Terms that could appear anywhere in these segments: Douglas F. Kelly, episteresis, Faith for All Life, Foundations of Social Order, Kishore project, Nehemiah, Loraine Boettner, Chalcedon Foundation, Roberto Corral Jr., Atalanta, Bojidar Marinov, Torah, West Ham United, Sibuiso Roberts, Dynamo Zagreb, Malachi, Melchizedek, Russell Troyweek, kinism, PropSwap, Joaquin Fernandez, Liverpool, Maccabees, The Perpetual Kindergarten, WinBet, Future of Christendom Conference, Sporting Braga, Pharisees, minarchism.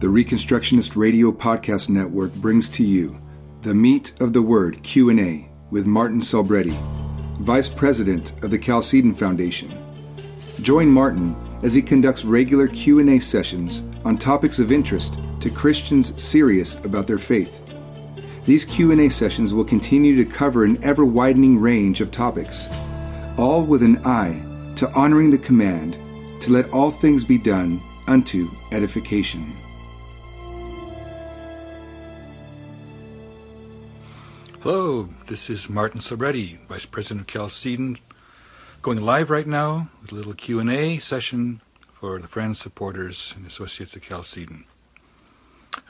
The Reconstructionist Radio Podcast Network brings to you The Meat of the Word Q&A with Martin Solbretti, Vice President of the Chalcedon Foundation. Join Martin as he conducts regular Q&A sessions on topics of interest to Christians serious about their faith. These Q&A sessions will continue to cover an ever-widening range of topics, all with an eye to honoring the command to let all things be done unto edification. Hello, this is Martin Solbretti, Vice President of Chalcedon, going live right now with a little Q&A session for the friends, supporters, and associates of Chalcedon.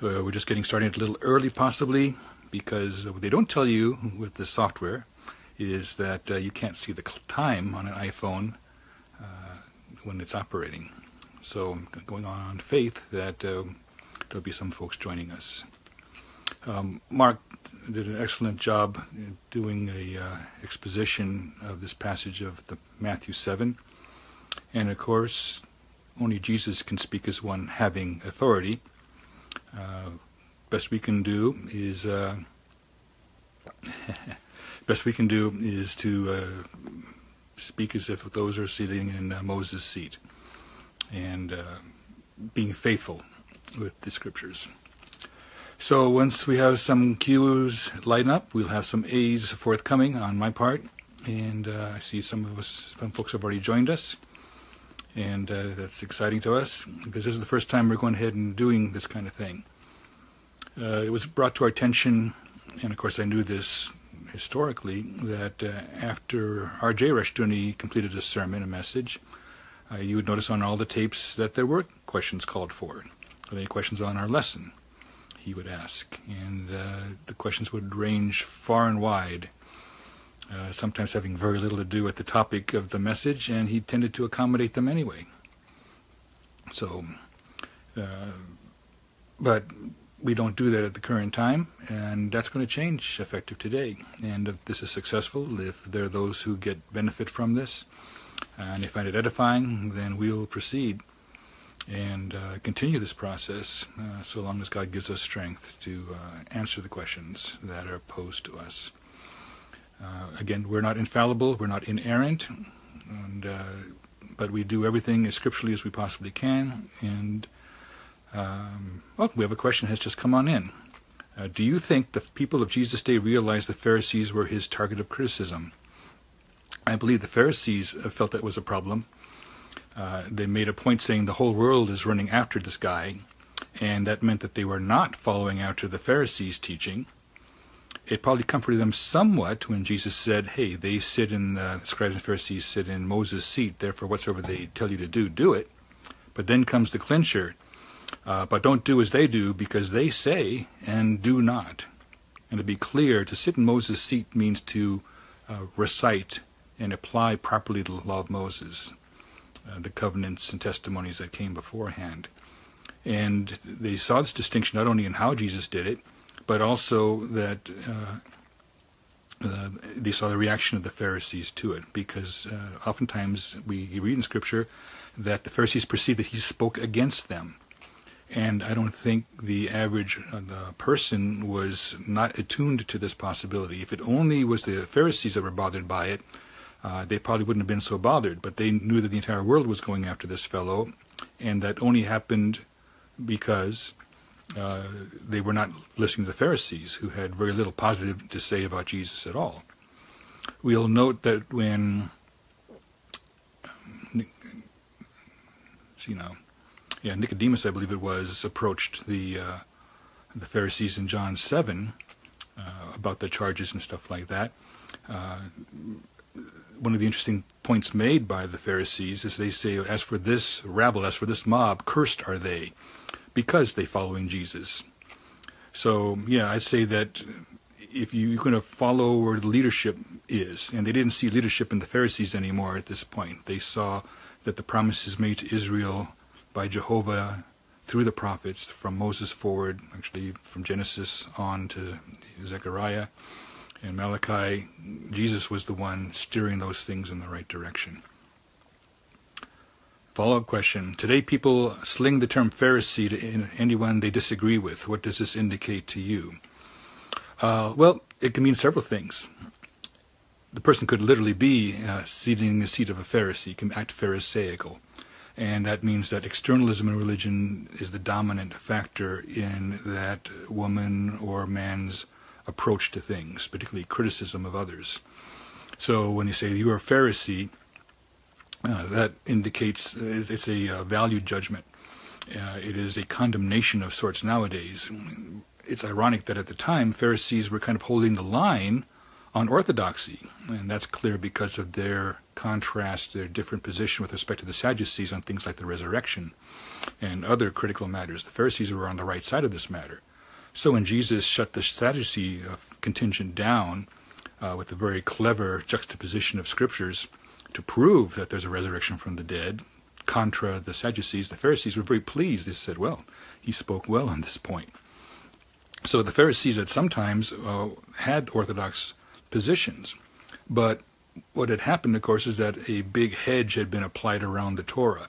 We're just getting started a little early, possibly, because what they don't tell you with this software is that you can't see the time on an iPhone when it's operating. So I'm going on faith that there'll be some folks joining us. Mark did an excellent job doing an exposition of this passage of the Matthew 7. And of course, only Jesus can speak as one having authority. Best we can do is to speak as if those are sitting in Moses' seat and being faithful with the scriptures. So once we have some Q's line up, we'll have some A's forthcoming on my part. And I see some folks have already joined us. And that's exciting to us because this is the first time we're going ahead and doing this kind of thing. It was brought to our attention, and of course I knew this historically, that after R.J. Rushdoony completed a sermon, a message, you would notice on all the tapes that there were questions called for. Are there any questions on our lesson? He would ask, and the questions would range far and wide, sometimes having very little to do with the topic of the message, and he tended to accommodate them anyway. So, but we don't do that at the current time, and that's going to change effective today. And if this is successful, if there are those who get benefit from this, and they find it edifying, then we will proceed and continue this process so long as God gives us strength to answer the questions that are posed to us. Again, we're not infallible, we're not inerrant, and, but we do everything as scripturally as we possibly can. And we have a question that has just come on in. Do you think the people of Jesus' day realized the Pharisees were his target of criticism? I believe the Pharisees felt that was a problem. They made a point saying the whole world is running after this guy, and that meant that they were not following after the Pharisees' teaching. It probably comforted them somewhat when Jesus said, hey, the scribes and Pharisees sit in Moses' seat, therefore whatsoever they tell you to do, do it. But then comes the clincher, but don't do as they do, because they say and do not. And to be clear, to sit in Moses' seat means to recite and apply properly the law of Moses. The covenants and testimonies that came beforehand. And they saw this distinction not only in how Jesus did it, but also that they saw the reaction of the Pharisees to it, because oftentimes we read in Scripture that the Pharisees perceived that he spoke against them. And I don't think the average person was not attuned to this possibility. If it only was the Pharisees that were bothered by it, they probably wouldn't have been so bothered, but they knew that the entire world was going after this fellow, and that only happened because they were not listening to the Pharisees, who had very little positive to say about Jesus at all. We'll note that when Nicodemus, I believe it was, approached the Pharisees in John 7 about the charges and stuff like that. One of the interesting points made by the Pharisees is they say, as for this rabble, as for this mob, cursed are they, because they following Jesus. So, yeah, I'd say that if you're going to follow where the leadership is, and they didn't see leadership in the Pharisees anymore at this point. They saw that the promises made to Israel by Jehovah through the prophets from Moses forward, actually from Genesis on to Zechariah, and Malachi, Jesus was the one steering those things in the right direction. Follow-up question. Today people sling the term Pharisee to anyone they disagree with. What does this indicate to you? Well, it can mean several things. The person could literally be seated in the seat of a Pharisee, can act pharisaical. And that means that externalism in religion is the dominant factor in that woman or man's approach to things, particularly criticism of others. So when you say you are a Pharisee, that indicates it's a value judgment. It is a condemnation of sorts nowadays. It's ironic that at the time, Pharisees were kind of holding the line on orthodoxy, and that's clear because of their contrast, their different position with respect to the Sadducees on things like the resurrection and other critical matters. The Pharisees were on the right side of this matter. So when Jesus shut the Sadducee contingent down with a very clever juxtaposition of scriptures to prove that there's a resurrection from the dead, contra the Sadducees, the Pharisees were very pleased. They said, well, he spoke well on this point. So the Pharisees had sometimes had orthodox positions. But what had happened, of course, is that a big hedge had been applied around the Torah.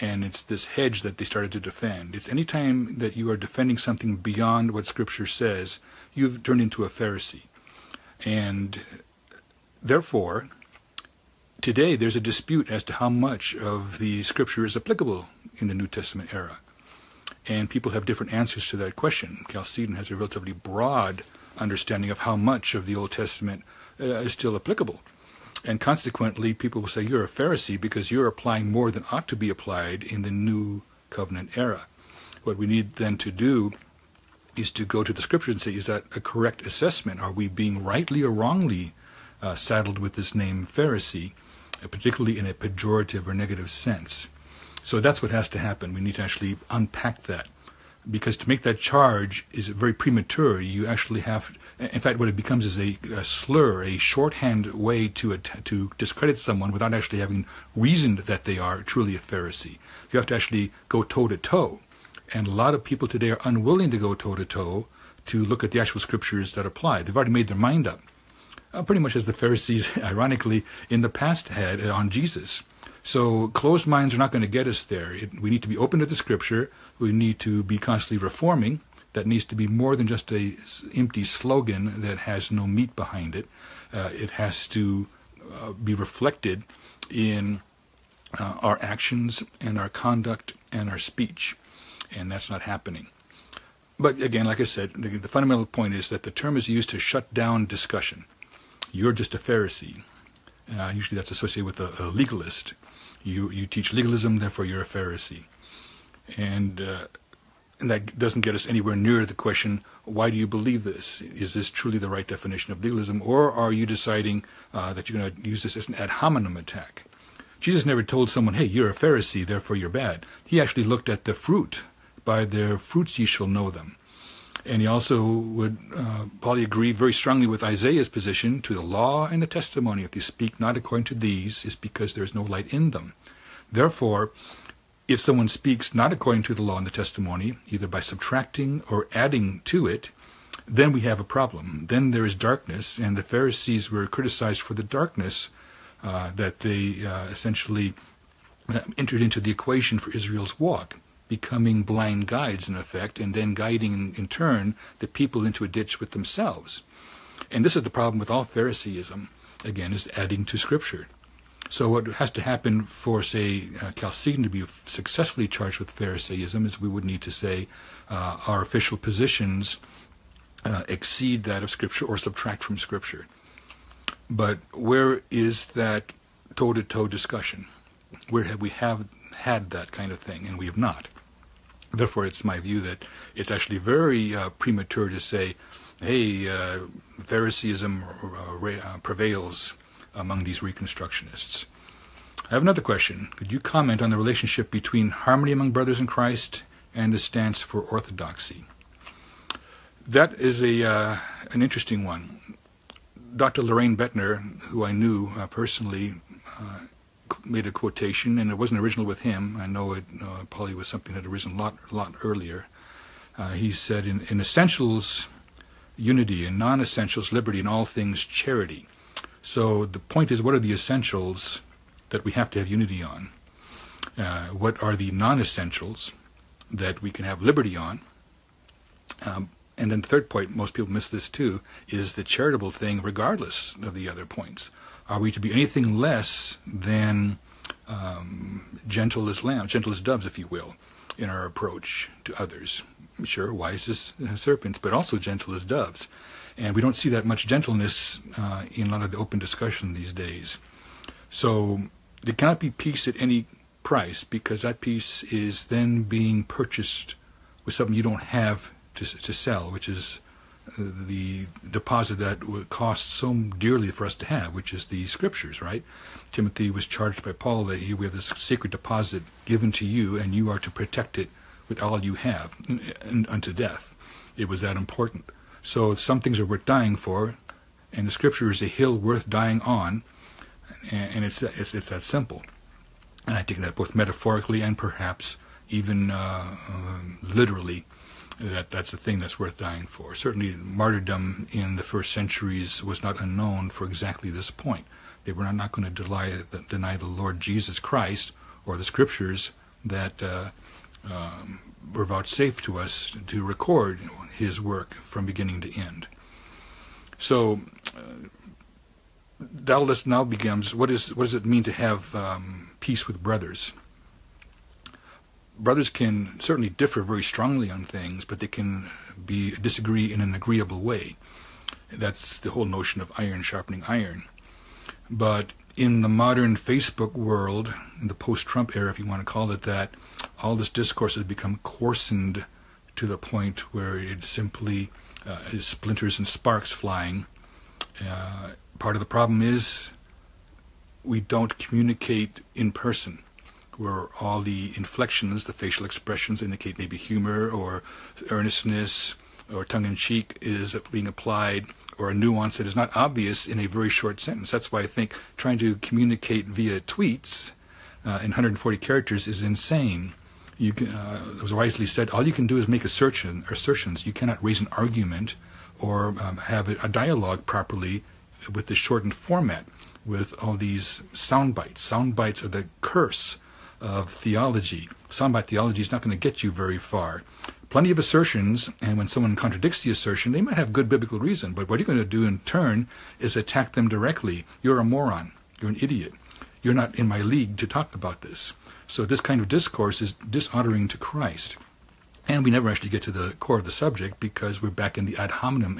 And it's this hedge that they started to defend. It's any time that you are defending something beyond what Scripture says, you've turned into a Pharisee. And therefore, today there's a dispute as to how much of the Scripture is applicable in the New Testament era. And people have different answers to that question. Chalcedon has a relatively broad understanding of how much of the Old Testament is still applicable. And consequently, people will say, you're a Pharisee because you're applying more than ought to be applied in the New Covenant era. What we need then to do is to go to the Scripture and say, is that a correct assessment? Are we being rightly or wrongly saddled with this name Pharisee, particularly in a pejorative or negative sense? So that's what has to happen. We need to actually unpack that, because to make that charge is very premature. You actually have, in fact, what it becomes is a slur, a shorthand way to discredit someone without actually having reasoned that they are truly a Pharisee. You have to actually go toe-to-toe. And a lot of people today are unwilling to go toe-to-toe to look at the actual scriptures that apply. They've already made their mind up, pretty much as the Pharisees, ironically, in the past had on Jesus. So closed minds are not going to get us there. We need to be open to the Scripture. We need to be constantly reforming. That needs to be more than just an empty slogan that has no meat behind it. It has to be reflected in our actions and our conduct and our speech. And that's not happening. But again, like I said, the fundamental point is that the term is used to shut down discussion. You're just a Pharisee. Usually that's associated with a legalist. You teach legalism, therefore you're a Pharisee. And that doesn't get us anywhere near the question, why do you believe this? Is this truly the right definition of legalism? Or are you deciding that you're going to use this as an ad hominem attack? Jesus never told someone, hey, you're a Pharisee, therefore you're bad. He actually looked at the fruit. By their fruits ye shall know them. And he also would probably agree very strongly with Isaiah's position, to the law and the testimony. If they speak not according to these, it's because there is no light in them. Therefore, if someone speaks not according to the law and the testimony, either by subtracting or adding to it, then we have a problem. Then there is darkness, and the Pharisees were criticized for the darkness that they essentially entered into the equation for Israel's walk, becoming blind guides in effect, and then guiding in turn the people into a ditch with themselves. And this is the problem with all Phariseeism, again, is adding to Scripture. So what has to happen for, say, Chalcedon to be successfully charged with Phariseeism is we would need to say our official positions exceed that of Scripture or subtract from Scripture. But where is that toe-to-toe discussion? Where have we had that kind of thing, and we have not? Therefore, it's my view that it's actually very premature to say, hey, Phariseeism prevails among these Reconstructionists. I have another question. Could you comment on the relationship between harmony among brothers in Christ and the stance for orthodoxy? That is an interesting one. Dr. Loraine Boettner, who I knew personally, made a quotation, and it wasn't original with him. I know it probably was something that had arisen a lot earlier. He said, in essentials, unity, in non-essentials, liberty, in all things, charity. So the point is, what are the essentials that we have to have unity on? What are the non-essentials that we can have liberty on? And then the third point, most people miss this too, is the charitable thing regardless of the other points. Are we to be anything less than gentle as lambs, gentle as doves, if you will, in our approach to others? Sure, wise as serpents, but also gentle as doves. And we don't see that much gentleness in a lot of the open discussion these days. So there cannot be peace at any price, because that peace is then being purchased with something you don't have to sell, which is the deposit that costs so dearly for us to have, which is the Scriptures, right? Timothy was charged by Paul that we have this sacred deposit given to you, and you are to protect it with all you have, and unto death. It was that important. So some things are worth dying for, and the Scripture is a hill worth dying on, and it's that simple. And I take that both metaphorically and perhaps even literally. That's the thing that's worth dying for. Certainly, martyrdom in the first centuries was not unknown for exactly this point. They were not going to deny the Lord Jesus Christ or the Scriptures that were vouchsafed to us to record his work from beginning to end. So that list now becomes, what does it mean to have peace with brothers? Brothers can certainly differ very strongly on things, but they can disagree in an agreeable way. That's the whole notion of iron sharpening iron. But in the modern Facebook world, in the post-Trump era, if you want to call it that, all this discourse has become coarsened to the point where it simply is splinters and sparks flying. Part of the problem is we don't communicate in person, where all the inflections, the facial expressions indicate maybe humor or earnestness or tongue-in-cheek is being applied, or a nuance that is not obvious in a very short sentence. That's why I think trying to communicate via tweets in 140 characters is insane. You can, it was wisely said, all you can do is make assertions. You cannot raise an argument or have a dialogue properly with the shortened format, with all these sound bites. Sound bites are the curse of theology. Soundbite theology is not going to get you very far. Plenty of assertions, and when someone contradicts the assertion, they might have good biblical reason, but what you're going to do in turn is attack them directly. You're a moron. You're an idiot. You're not in my league to talk about this. So this kind of discourse is dishonoring to Christ. And we never actually get to the core of the subject because we're back in the ad hominem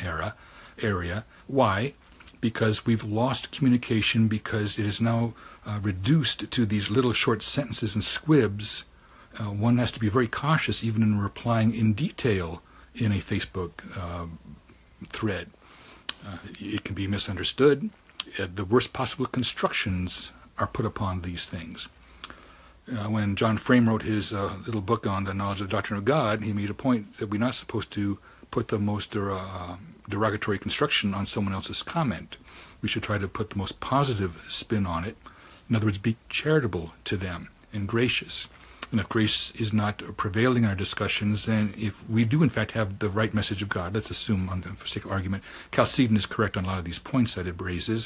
area. Why? Because we've lost communication, because it is now reduced to these little short sentences and squibs. One has to be very cautious even in replying in detail in a Facebook thread. It can be misunderstood. The worst possible constructions are put upon these things. When John Frame wrote his little book on the knowledge of the doctrine of God, he made a point that we're not supposed to put the most derogatory construction on someone else's comment. We should try to put the most positive spin on it. In other words, be charitable to them and gracious. And if grace is not prevailing in our discussions, then if we do in fact have the right message of God, let's assume for sake of argument, Chalcedon is correct on a lot of these points that it raises.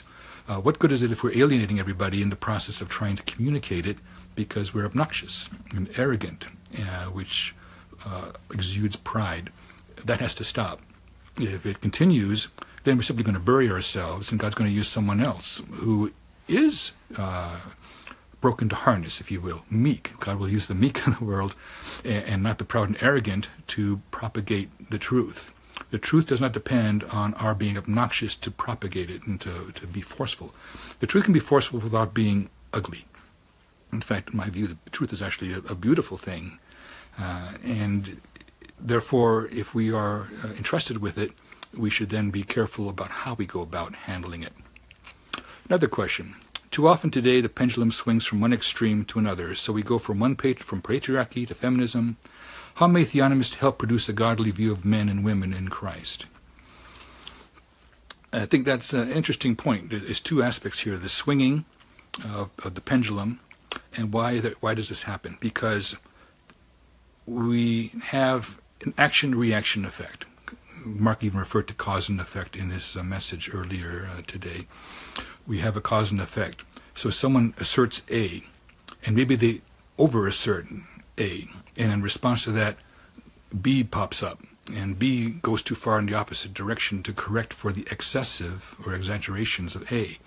What good is it if we're alienating everybody in the process of trying to communicate it because we're obnoxious and arrogant, which exudes pride? That has to stop. If it continues, then we're simply going to bury ourselves, and God's going to use someone else who is broken to harness, if you will, meek. God will use the meek in the world and not the proud and arrogant to propagate the truth. The truth does not depend on our being obnoxious to propagate it and to be forceful. The truth can be forceful without being ugly. In fact, in my view, the truth is actually a beautiful thing. And therefore, if we are entrusted with it, we should then be careful about how we go about handling it. Another question. Too often today, the pendulum swings from one extreme to another, so we go from patriarchy to feminism. How may theonomists help produce a godly view of men and women in Christ? I think that's an interesting point. There's two aspects here, the swinging of the pendulum, and why does this happen? Because we have an action-reaction effect. Mark even referred to cause and effect in his message earlier today. We have a cause and effect. So someone asserts A, and maybe they over a certain A, and in response to that, B pops up, and B goes too far in the opposite direction to correct for the excessive or exaggerations of A.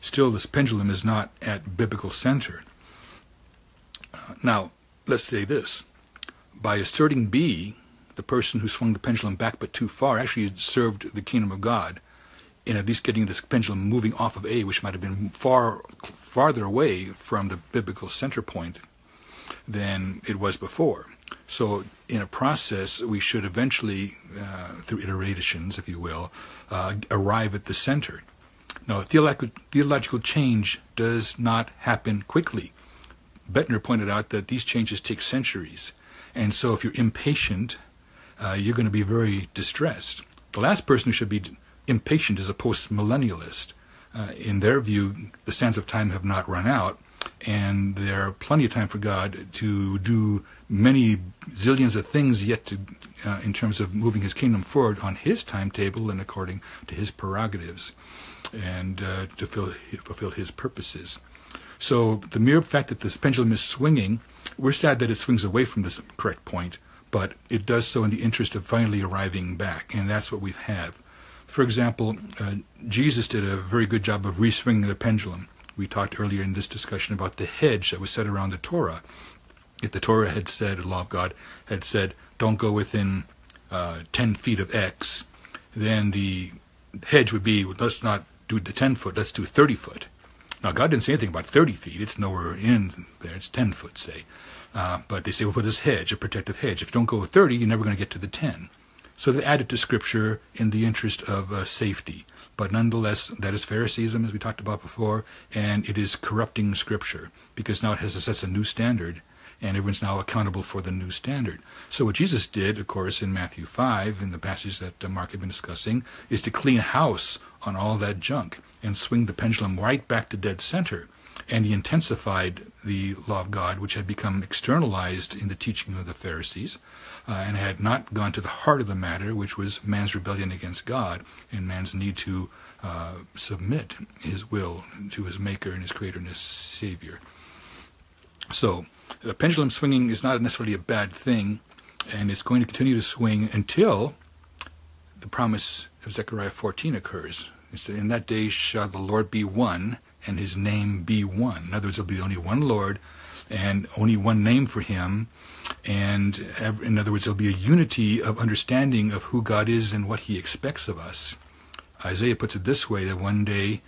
Still, this pendulum is not at biblical center. Now, let's say this. By asserting B, the person who swung the pendulum back but too far actually served the kingdom of God in at least getting this pendulum moving off of A, which might have been farther away from the biblical center point than it was before. So in a process, we should eventually, through iterations, if you will, arrive at the center. Now, theological change does not happen quickly. Boettner pointed out that these changes take centuries. And so if you're impatient, you're going to be very distressed. The last person who should be impatient is a post-millennialist. In their view, the sands of time have not run out, and there are plenty of time for God to do many zillions of things yet to, in terms of moving his kingdom forward on his timetable and according to his prerogatives and to fulfill his purposes. So the mere fact that this pendulum is swinging, we're sad that it swings away from this correct point, but it does so in the interest of finally arriving back, and that's what we have. For example, Jesus did a very good job of re-swinging the pendulum. We talked earlier in this discussion about the hedge that was set around the Torah. If the Torah had said, the law of God, had said, don't go within 10 feet of X, then the hedge would be, let's not do the 10 foot, let's do 30 foot. Now, God didn't say anything about 30 feet. It's nowhere in there. It's 10 foot, say. But they say, well, put this hedge, a protective hedge. If you don't go with 30, you're never going to get to the 10. So they added to Scripture in the interest of safety. But nonetheless, that is Phariseeism, as we talked about before, and it is corrupting Scripture because now it has sets a new standard, and everyone's now accountable for the new standard. So what Jesus did, of course, in Matthew 5, in the passage that Mark had been discussing, is to clean house on all that junk and swing the pendulum right back to dead center. And he intensified the law of God, which had become externalized in the teaching of the Pharisees, and had not gone to the heart of the matter, which was man's rebellion against God and man's need to submit his will to his Maker and his Creator and his Savior. So the pendulum swinging is not necessarily a bad thing, and it's going to continue to swing until the promise of Zechariah 14 occurs. It's, in that day shall the Lord be one, and his name be one. In other words, there'll be only one Lord and only one name for him. And in other words, there'll be a unity of understanding of who God is and what he expects of us. Isaiah puts it this way, that one day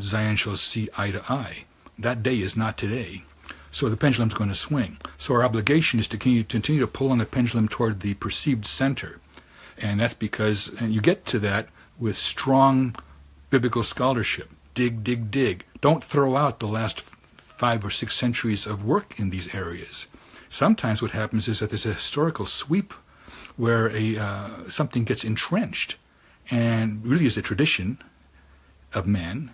Zion shall see eye to eye. That day is not today. So the pendulum's going to swing. So our obligation is to continue to pull on the pendulum toward the perceived center. And that's because, and you get to that with strong biblical scholarship. Dig, dig, dig. Don't throw out the last 5 or 6 centuries of work in these areas. Sometimes what happens is that there's a historical sweep where something gets entrenched and really is a tradition of man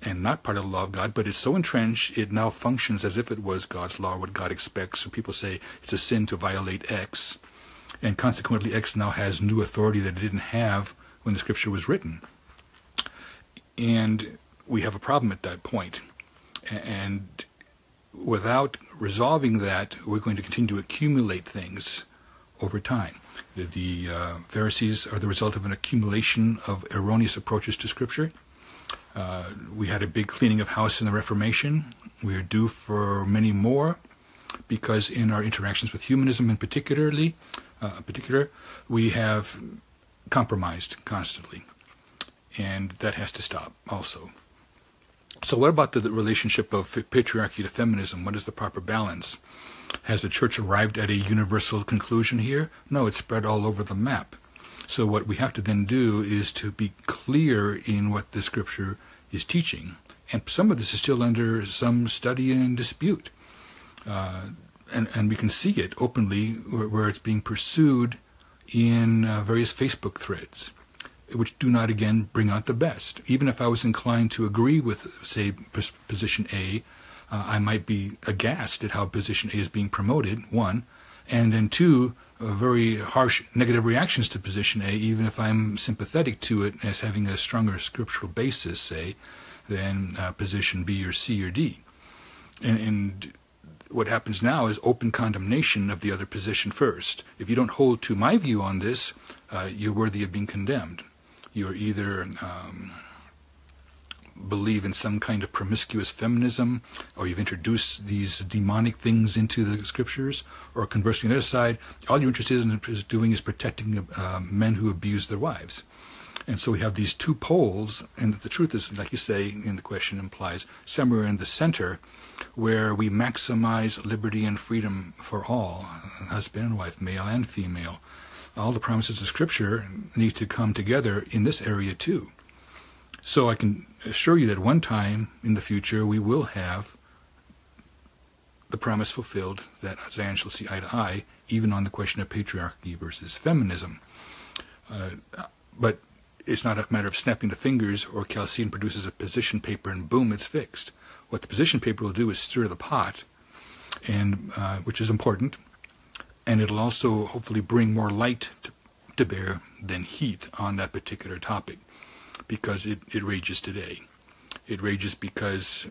and not part of the law of God, but it's so entrenched it now functions as if it was God's law or what God expects. So people say it's a sin to violate X, and consequently X now has new authority that it didn't have when the Scripture was written. And we have a problem at that point. And without resolving that, we're going to continue to accumulate things over time. The Pharisees are the result of an accumulation of erroneous approaches to Scripture. We had a big cleaning of house in the Reformation. We are due for many more, because in our interactions with humanism in particular, we have compromised constantly. And that has to stop also. So what about the relationship of patriarchy to feminism? What is the proper balance? Has the church arrived at a universal conclusion here? No, it's spread all over the map. So what we have to then do is to be clear in what the Scripture is teaching. And some of this is still under some study and dispute. And we can see it openly where it's being pursued in various Facebook threads, which do not, again, bring out the best. Even if I was inclined to agree with, say, position A, I might be aghast at how position A is being promoted, one, and then two, very harsh negative reactions to position A, even if I'm sympathetic to it as having a stronger scriptural basis, say, than position B or C or D. And what happens now is open condemnation of the other position first. If you don't hold to my view on this, you're worthy of being condemned. You're either believe in some kind of promiscuous feminism, or you've introduced these demonic things into the scriptures, or conversely on the other side, all you're interested in doing is protecting men who abuse their wives. And so we have these two poles, and the truth is, like you say, in the question implies, somewhere in the center, where we maximize liberty and freedom for all, husband and wife, male and female. All the promises of Scripture need to come together in this area too. So I can assure you that one time in the future we will have the promise fulfilled that Zion shall see eye to eye, even on the question of patriarchy versus feminism. But it's not a matter of snapping the fingers or Chalcedon produces a position paper and boom, it's fixed. What the position paper will do is stir the pot, and which is important, and it'll also hopefully bring more light to bear than heat on that particular topic, because it rages today. It rages because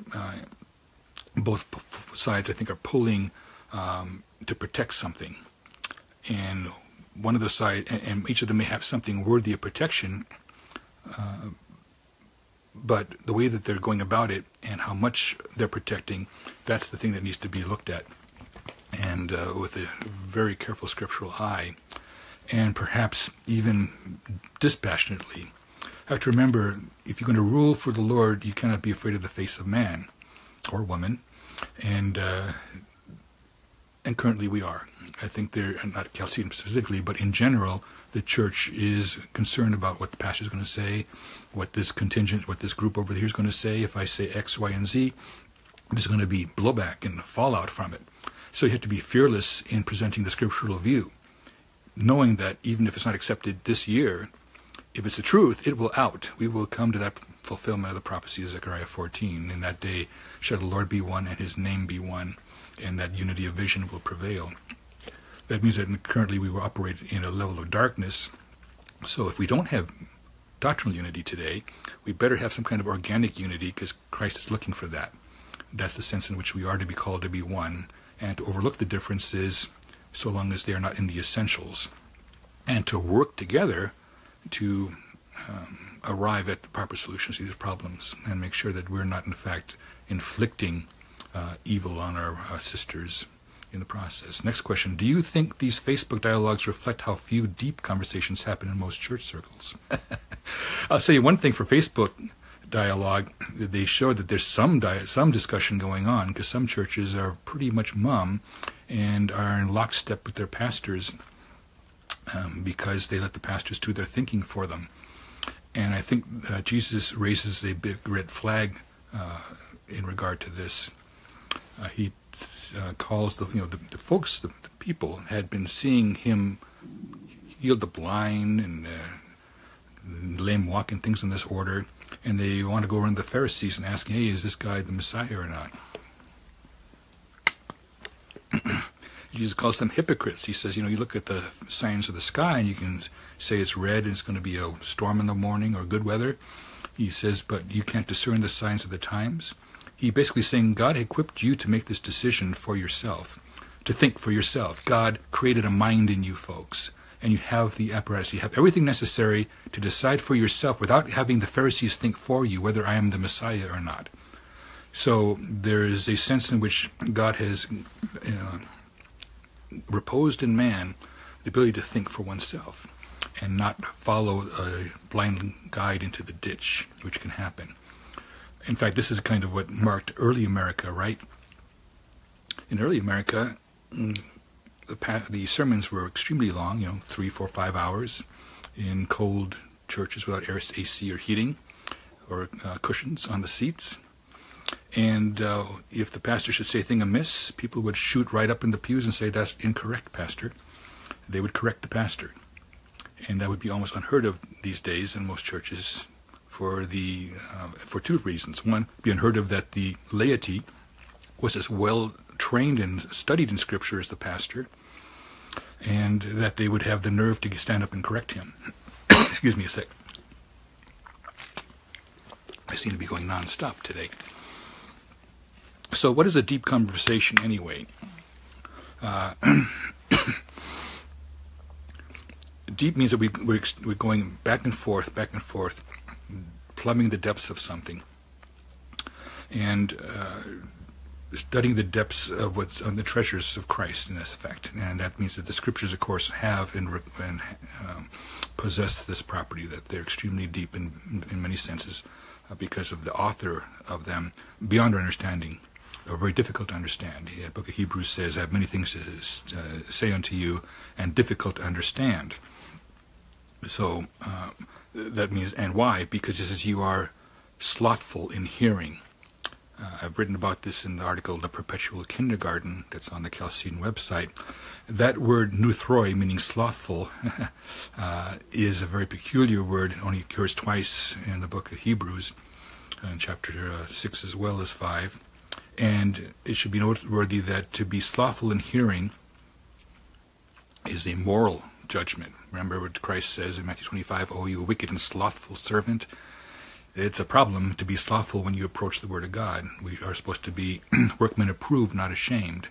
both sides, I think, are pulling to protect something, and one of the sides, and each of them may have something worthy of protection, but the way that they're going about it and how much they're protecting, that's the thing that needs to be looked at, and with a very careful scriptural eye, and perhaps even dispassionately. Have to remember, if you're going to rule for the Lord, you cannot be afraid of the face of man or woman, and currently we are. I think they're, not Chalcedon specifically, but in general, the church is concerned about what the pastor is going to say, what this contingent, what this group over here is going to say. If I say X, Y, and Z, there's going to be blowback and fallout from it. So you have to be fearless in presenting the scriptural view, knowing that even if it's not accepted this year, if it's the truth, it will out. We will come to that fulfillment of the prophecy of Zechariah 14. In that day shall the Lord be one and his name be one, and that unity of vision will prevail. That means that currently we operate in a level of darkness. So if we don't have doctrinal unity today, we better have some kind of organic unity, because Christ is looking for that. That's the sense in which we are to be called to be one, and to overlook the differences so long as they are not in the essentials, and to work together to arrive at the proper solutions to these problems and make sure that we're not, in fact, inflicting evil on our sisters in the process. Next question. Do you think these Facebook dialogues reflect how few deep conversations happen in most church circles? I'll say one thing for Facebook dialogue. They show that there's some discussion going on, because some churches are pretty much mum and are in lockstep with their pastors because they let the pastors do their thinking for them. And I think Jesus raises a big red flag in regard to this. He calls the folks, the people had been seeing him heal the blind and lame walk and things in this order, and they want to go around the Pharisees and ask, hey, is this guy the Messiah or not? Jesus calls them hypocrites. He says, you look at the signs of the sky and you can say it's red and it's going to be a storm in the morning or good weather. He says, but you can't discern the signs of the times. He basically saying God equipped you to make this decision for yourself, to think for yourself. God created a mind in you folks, and you have the apparatus. You have everything necessary to decide for yourself without having the Pharisees think for you whether I am the Messiah or not. So there is a sense in which God has reposed in man the ability to think for oneself and not follow a blind guide into the ditch, which can happen. In fact, this is kind of what marked early America, right? In early America, the sermons were extremely long, 3, 4, 5 hours in cold churches without air, AC or heating or cushions on the seats. And if the pastor should say a thing amiss, people would shoot right up in the pews and say, that's incorrect, pastor. They would correct the pastor. And that would be almost unheard of these days in most churches, for two reasons. One, be unheard of that the laity was as well trained and studied in Scripture as the pastor, and that they would have the nerve to stand up and correct him. Excuse me a sec. I seem to be going nonstop today. So what is a deep conversation anyway? Deep means that we're going back and forth, plumbing the depths of something, and studying the depths of what's on the treasures of Christ, in effect. And that means that the Scriptures, of course, have and possess this property, that they're extremely deep in many senses, because of the author of them, beyond our understanding, or very difficult to understand. The book of Hebrews says, I have many things to say unto you, and difficult to understand. So that means, and why? Because it says you are slothful in hearing. I've written about this in the article, The Perpetual Kindergarten, that's on the Chalcedon website. That word, neuthroi, meaning slothful, is a very peculiar word. It only occurs twice in the book of Hebrews, in chapter 6 as well as 5. And it should be noteworthy that to be slothful in hearing is a moral judgment. Remember what Christ says in Matthew 25, "O you wicked and slothful servant." It's a problem to be slothful when you approach the Word of God. We are supposed to be workmen approved, not ashamed.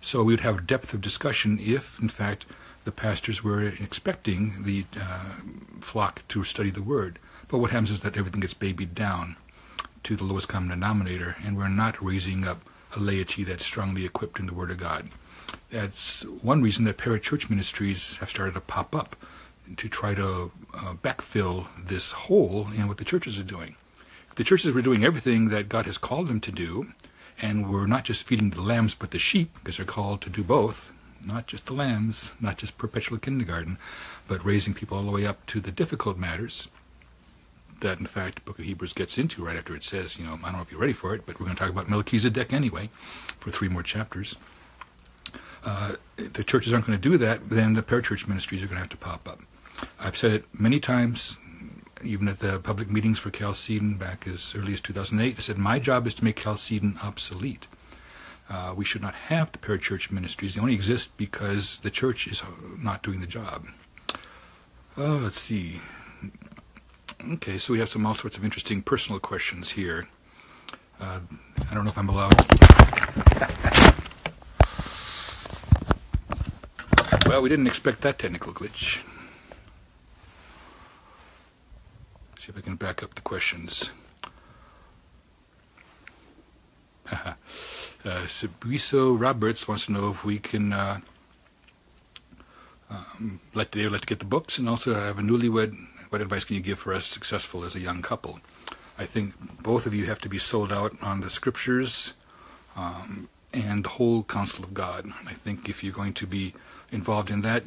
So we would have depth of discussion if, in fact, the pastors were expecting the flock to study the Word. But what happens is that everything gets babied down to the lowest common denominator, and we're not raising up a laity that's strongly equipped in the Word of God. That's one reason that parachurch ministries have started to pop up, to try to backfill this hole in what the churches are doing. The churches were doing everything that God has called them to do, and we're not just feeding the lambs but the sheep, because they're called to do both, not just the lambs, not just perpetual kindergarten, but raising people all the way up to the difficult matters that, in fact, the book of Hebrews gets into right after it says, you know, I don't know if you're ready for it, but we're going to talk about Melchizedek anyway for 3 more chapters. If the churches aren't going to do that, then the parachurch ministries are going to have to pop up. I've said it many times, even at the public meetings for Chalcedon back as early as 2008, I said my job is to make Chalcedon obsolete. We should not have the parachurch ministries. They only exist because the church is not doing the job. Let's see. Okay, so we have all sorts of interesting personal questions here. I don't know if I'm allowed... Well, we didn't expect that technical glitch. See if I can back up the questions. Sibuiso Roberts wants to know if we can they would like to get the books, and also I have a newlywed. What advice can you give for us successful as a young couple? I think both of you have to be sold out on the Scriptures and the whole counsel of God. I think if you're going to be involved in that,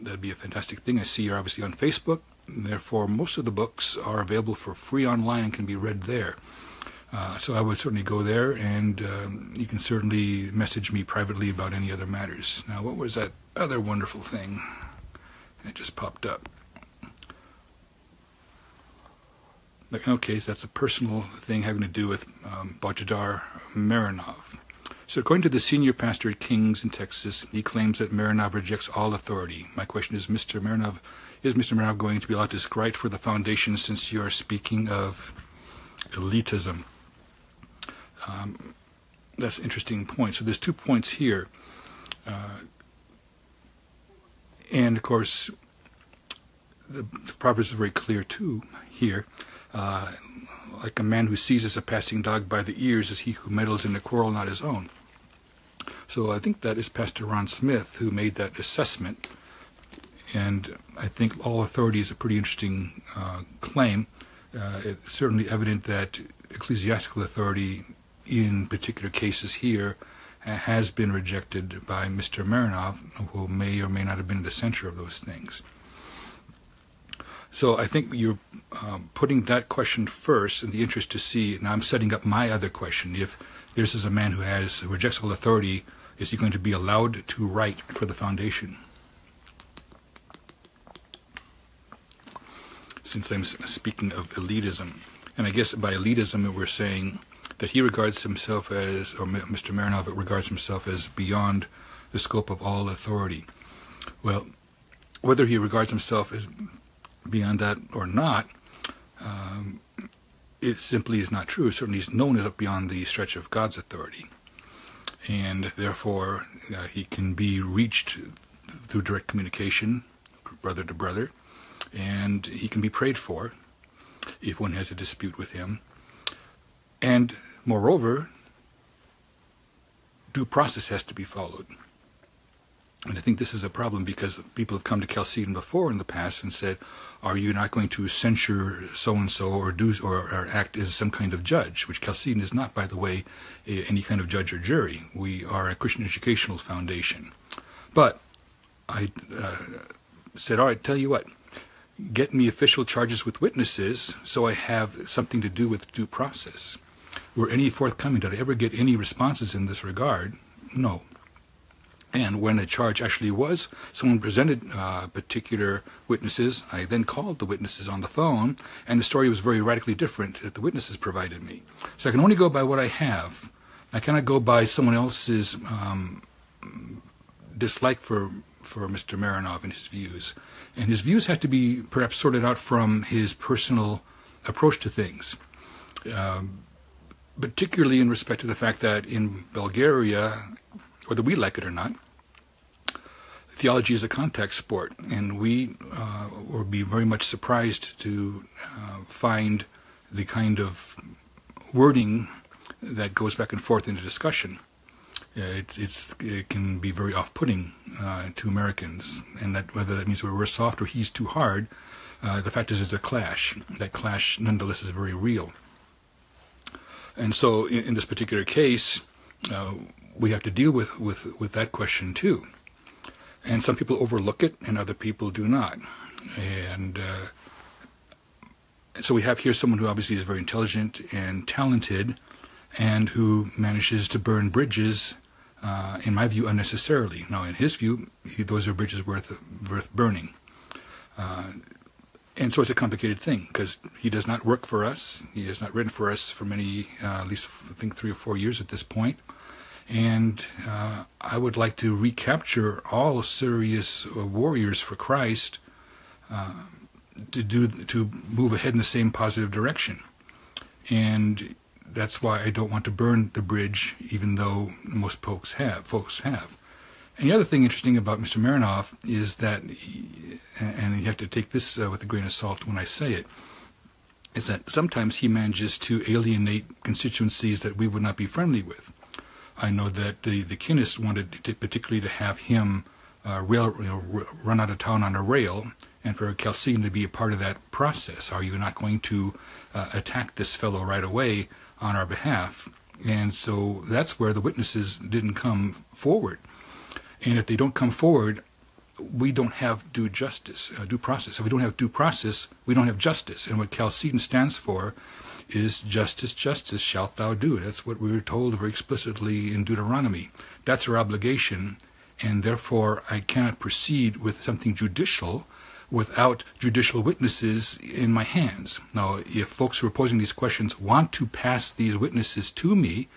that'd be a fantastic thing. I see you're obviously on Facebook, and therefore most of the books are available for free online and can be read there. So I would certainly go there, and you can certainly message me privately about any other matters. Now, what was that other wonderful thing that just popped up? Okay, so that's a personal thing having to do with Bojidar Marinov. So according to the senior pastor at King's in Texas, he claims that Marinov rejects all authority. My question is, is Mr. Marinov going to be allowed to write for the foundation, since you are speaking of elitism? That's an interesting point. So there's 2 points here. And of course, the Proverbs is very clear too here. Like a man who seizes a passing dog by the ears is he who meddles in a quarrel not his own. So I think that is Pastor Ron Smith who made that assessment, and I think all authority is a pretty interesting claim. It's certainly evident that ecclesiastical authority in particular cases here has been rejected by Mr. Marinov, who may or may not have been the center of those things. So I think you're putting that question first in the interest to see, and I'm setting up my other question, if this is a man who rejects all authority, is he going to be allowed to write for the foundation? Since I'm speaking of elitism, and I guess by elitism we're saying that he regards himself as, or Mr. Marinov regards himself as beyond the scope of all authority. Well, whether he regards himself as beyond that or not, it simply is not true. Certainly, he's known as beyond the stretch of God's authority. and therefore he can be reached through direct communication, brother to brother, and he can be prayed for if one has a dispute with him. And moreover, due process has to be followed. And I think this is a problem, because people have come to Chalcedon before in the past and said, are you not going to censure so-and-so or do or act as some kind of judge? Which Chalcedon is not, by the way, any kind of judge or jury. We are a Christian educational foundation. But I said, all right, tell you what, get me official charges with witnesses so I have something to do with due process. Were any forthcoming? Did I ever get any responses in this regard? No. And when a charge actually was, someone presented particular witnesses. I then called the witnesses on the phone, and the story was very radically different that the witnesses provided me. So I can only go by what I have. I cannot go by someone else's dislike for Mr. Marinov and his views. And his views had to be perhaps sorted out from his personal approach to things. Particularly in respect to the fact that in Bulgaria, whether we like it or not, theology is a contact sport, and we would be very much surprised to find the kind of wording that goes back and forth in a discussion. It can be very off-putting to Americans, and that whether that means we're soft or he's too hard, the fact is there's a clash. That clash, nonetheless, is very real. And so in this particular case, we have to deal with that question too. And some people overlook it and other people do not. And so we have here someone who obviously is very intelligent and talented and who manages to burn bridges, in my view, unnecessarily. Now, in his view, those are bridges worth burning. And so it's a complicated thing, because he does not work for us. He has not written for us for many, at least I think 3 or 4 years at this point. And I would like to recapture all serious warriors for Christ to move ahead in the same positive direction. And that's why I don't want to burn the bridge, even though most folks have. And the other thing interesting about Mr. Marinov is that, and you have to take this with a grain of salt when I say it, is that sometimes he manages to alienate constituencies that we would not be friendly with. I know that the Kinists wanted to, particularly to have him run out of town on a rail, and for Chalcedon to be a part of that process. Are you not going to attack this fellow right away on our behalf? And so that's where the witnesses didn't come forward. And if they don't come forward, we don't have due process. If we don't have due process, we don't have justice. And what Chalcedon stands for is justice, justice shalt thou do. That's what we were told very explicitly in Deuteronomy. That's our obligation, and therefore I cannot proceed with something judicial without judicial witnesses in my hands. Now, if folks who are posing these questions want to pass these witnesses to me,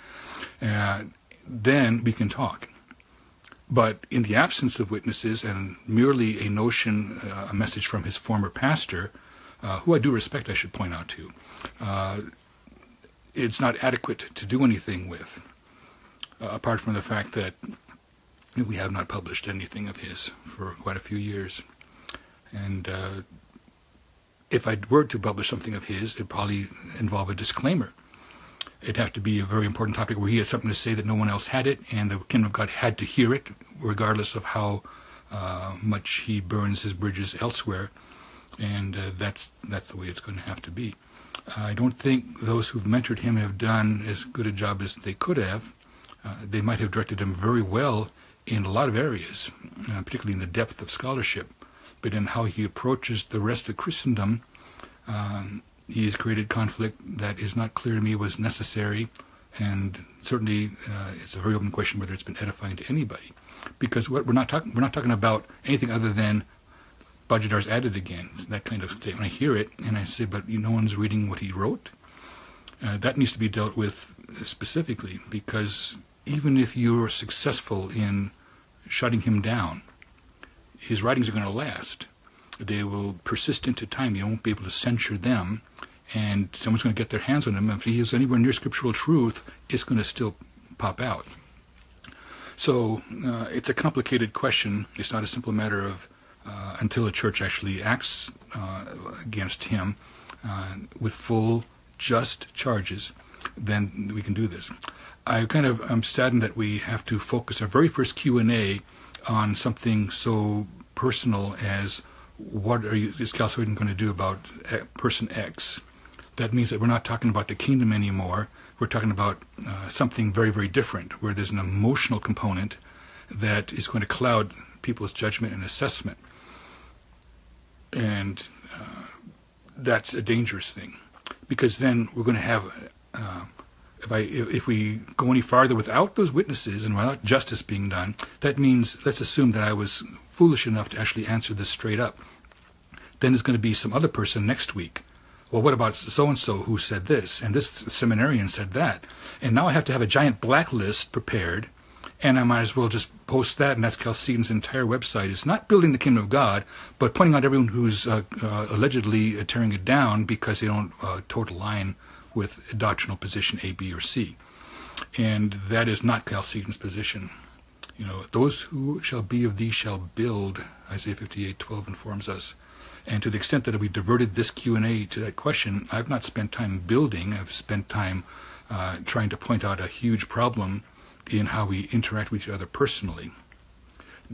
then we can talk. But in the absence of witnesses and merely a notion, a message from his former pastor, who I do respect, I should point out to, it's not adequate to do anything with, apart from the fact that we have not published anything of his for quite a few years. And if I were to publish something of his, it'd probably involve a disclaimer. It'd have to be a very important topic where he had something to say that no one else had it, and the kingdom of God had to hear it, regardless of how much he burns his bridges elsewhere. And that's the way it's going to have to be. I don't think those who've mentored him have done as good a job as they could have. They might have directed him very well in a lot of areas, particularly in the depth of scholarship. But in how he approaches the rest of Christendom, he has created conflict that is not clear to me was necessary, and certainly it's a very open question whether it's been edifying to anybody. Because what we're not talking about anything other than Bojidar's at it again. It's that kind of statement. I hear it and I say, but no one's reading what he wrote. That needs to be dealt with specifically, because even if you're successful in shutting him down, his writings are going to last. They will persist into time. You won't be able to censure them, and someone's going to get their hands on him. If he is anywhere near scriptural truth, it's going to still pop out. So it's a complicated question. It's not a simple matter of until the church actually acts against him with full just charges, then we can do this. I kind of am saddened that we have to focus our very first Q&A on something so personal as what is Chalcedon going to do about person X? That means that we're not talking about the kingdom anymore. We're talking about something very, very different, where there's an emotional component that is going to cloud people's judgment and assessment. And that's a dangerous thing, because then we're going to have, if we go any farther without those witnesses and without justice being done, that means let's assume that I was foolish enough to actually answer this straight up. Then there's going to be some other person next week. Well, what about so-and-so who said this, and this seminarian said that? And now I have to have a giant blacklist prepared, and I might as well just post that, and that's Chalcedon's entire website. It's not building the kingdom of God, but pointing out everyone who's allegedly tearing it down because they don't total line with a doctrinal position A, B, or C. And that is not Chalcedon's position. You know, those who shall be of thee shall build, Isaiah 58:12 informs us. And to the extent that we diverted this Q&A to that question, I've not spent time building. I've spent time trying to point out a huge problem in how we interact with each other personally.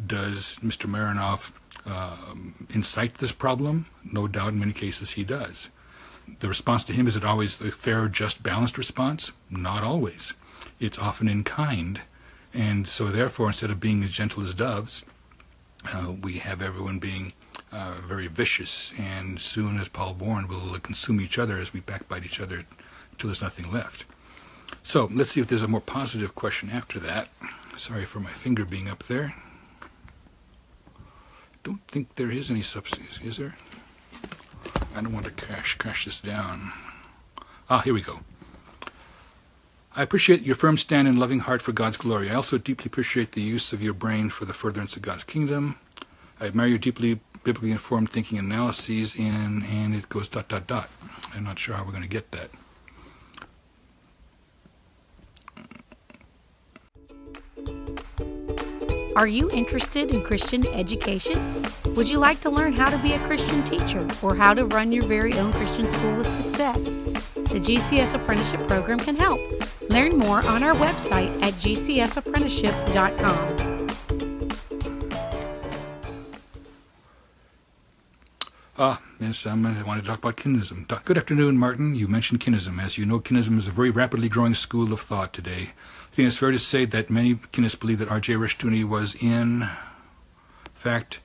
Does Mr. Marinov incite this problem? No doubt in many cases he does. The response to him, is it always the fair, just, balanced response? Not always. It's often in kind. And so therefore, instead of being as gentle as doves, we have everyone being very vicious, and soon, as Paul warned, we'll consume each other as we backbite each other till there's nothing left. So let's see if there's a more positive question after that. Sorry for my finger being up there. Don't think there is any substance, is there? I don't want to crash this down. Ah, here we go. I appreciate your firm stand and loving heart for God's glory. I also deeply appreciate the use of your brain for the furtherance of God's kingdom. I admire your deeply biblically informed thinking and analyses, and it goes ... I'm not sure how we're going to get that. Are you interested in Christian education? Would you like to learn how to be a Christian teacher or how to run your very own Christian school with success? The GCS Apprenticeship Program can help. Learn more on our website at gcsapprenticeship.com. Yes, I want to talk about kinism. Good afternoon, Martin. You mentioned kinism. As you know, kinism is a very rapidly growing school of thought today. I think it's fair to say that many kinists believe that R.J. Rushdoony was, in fact,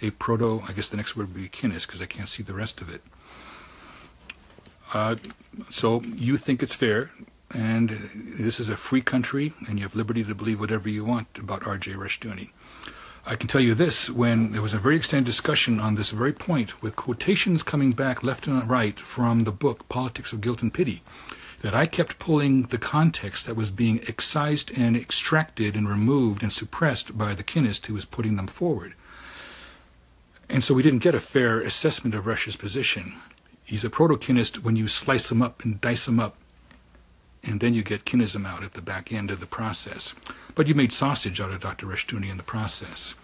a proto, I guess the next word would be kinist, because I can't see the rest of it. So you think it's fair, and this is a free country, and you have liberty to believe whatever you want about R.J. Rushdoony. I can tell you this, when there was a very extended discussion on this very point, with quotations coming back left and right from the book Politics of Guilt and Pity, that I kept pulling the context that was being excised and extracted and removed and suppressed by the kinist who was putting them forward. And so we didn't get a fair assessment of Rush's position. He's a proto-kinist when you slice him up and dice him up, and then you get kinism out at the back end of the process. But you made sausage out of Dr. Rushdoony in the process.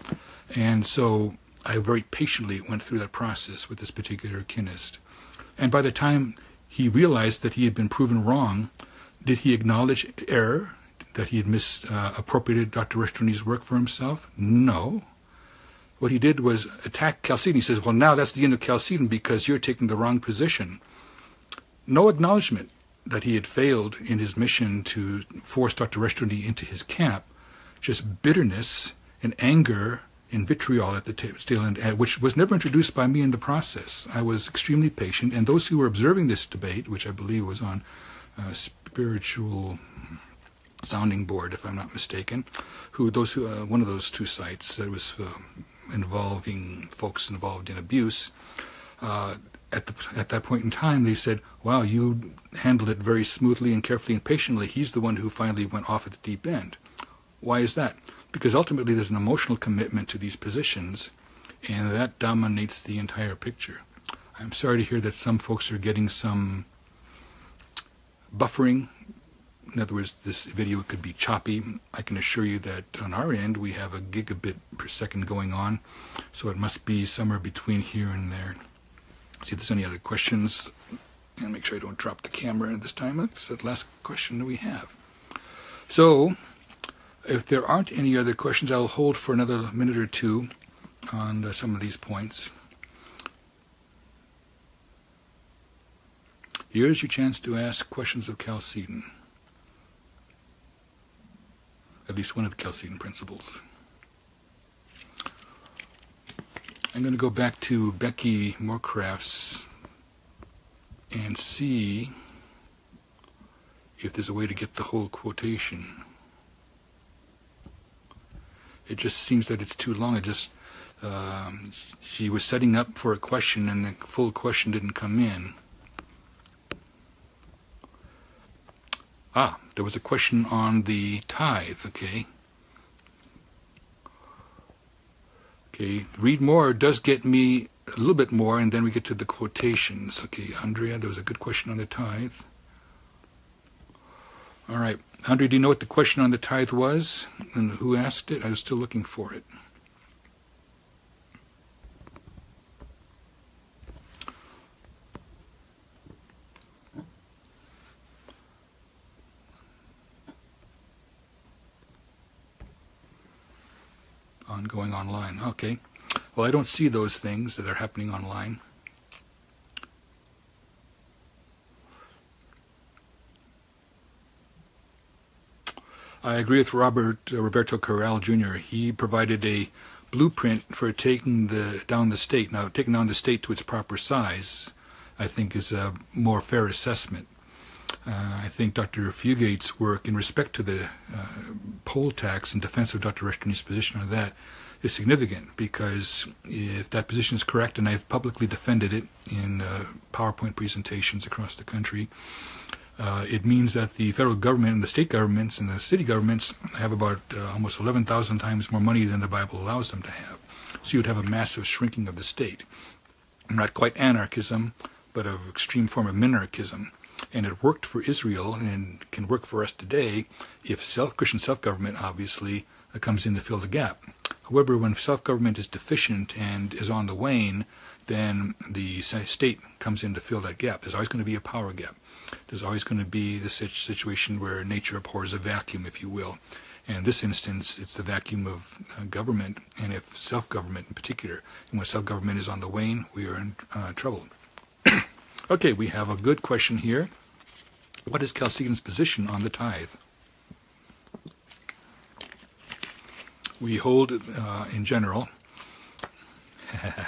And so I very patiently went through that process with this particular kinist. And by the time he realized that he had been proven wrong, did he acknowledge error, that he had misappropriated Dr. Rushdoony's work for himself? No. What he did was attack Chalcedon. He says, well, now that's the end of Chalcedon because you're taking the wrong position. No acknowledgement that he had failed in his mission to force Dr. Rushdoony into his camp, just bitterness and anger and vitriol at the tail end, which was never introduced by me in the process. I was extremely patient, and those who were observing this debate, which I believe was on spiritual sounding board, if I'm not mistaken, one of those two sites that was involving folks involved in abuse, at that point in time, they said, wow, you handled it very smoothly and carefully and patiently. He's the one who finally went off at the deep end. Why is that? Because ultimately there's an emotional commitment to these positions, and that dominates the entire picture. I'm sorry to hear that some folks are getting some buffering In other words, this video could be choppy. I can assure you that on our end, we have a gigabit per second going on, so it must be somewhere between here and there. See if there's any other questions, and make sure I don't drop the camera this time. That's the last question that we have. So, if there aren't any other questions, I'll hold for another minute or two on some of these points. Here's your chance to ask questions of Chalcedon. At least one of the Chalcedon principles. I'm going to go back to Becky Moorcraft's and see if there's a way to get the whole quotation. It just seems that it's too long. It just she was setting up for a question and the full question didn't come in. Ah, there was a question on the tithe, okay. Okay, read more does get me a little bit more, and then we get to the quotations. Okay, Andrea, there was a good question on the tithe. All right, Andrea, do you know what the question on the tithe was and who asked it? I was still looking for it. Going online. Okay. Well, I don't see those things that are happening online. I agree with Roberto Corral Jr. He provided a blueprint for taking down the state. Now, taking down the state to its proper size, I think, is a more fair assessment. I think Dr. Fugate's work in respect to the poll tax in defense of Dr. Rushdoony's position on that is significant, because if that position is correct, and I've publicly defended it in PowerPoint presentations across the country, it means that the federal government and the state governments and the city governments have about almost 11,000 times more money than the Bible allows them to have. So you'd have a massive shrinking of the state. Not quite anarchism, but an extreme form of minarchism. And it worked for Israel and can work for us today if Christian self-government, obviously, comes in to fill the gap. However, when self-government is deficient and is on the wane, then the state comes in to fill that gap. There's always going to be a power gap. There's always going to be the situation where nature abhors a vacuum, if you will. And in this instance, it's the vacuum of government, and if self-government in particular. And when self-government is on the wane, we are in trouble. Okay, we have a good question here. What is Chalcedon's position on the tithe? We hold it in general. I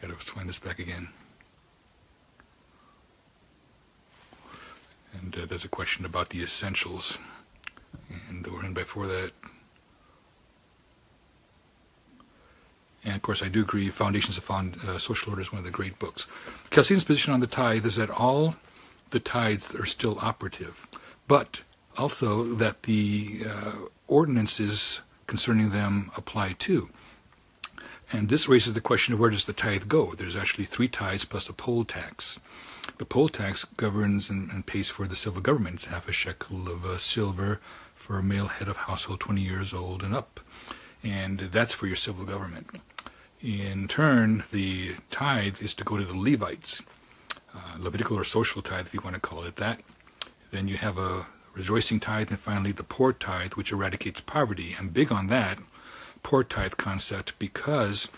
gotta find this back again. And there's a question about the essentials. And we're in before that. And, of course, I do agree, Foundations of Social Order is one of the great books. Chalcedon's position on the tithe is that all the tithes are still operative, but also that the ordinances concerning them apply too. And this raises the question of where does the tithe go? There's actually three tithes plus a poll tax. The poll tax governs and pays for the civil government. It's half a shekel of silver for a male head of household 20 years old and up. And that's for your civil government. In turn, the tithe is to go to the Levites, Levitical or social tithe, if you want to call it that. Then you have a rejoicing tithe, and finally the poor tithe, which eradicates poverty. I'm big on that poor tithe concept because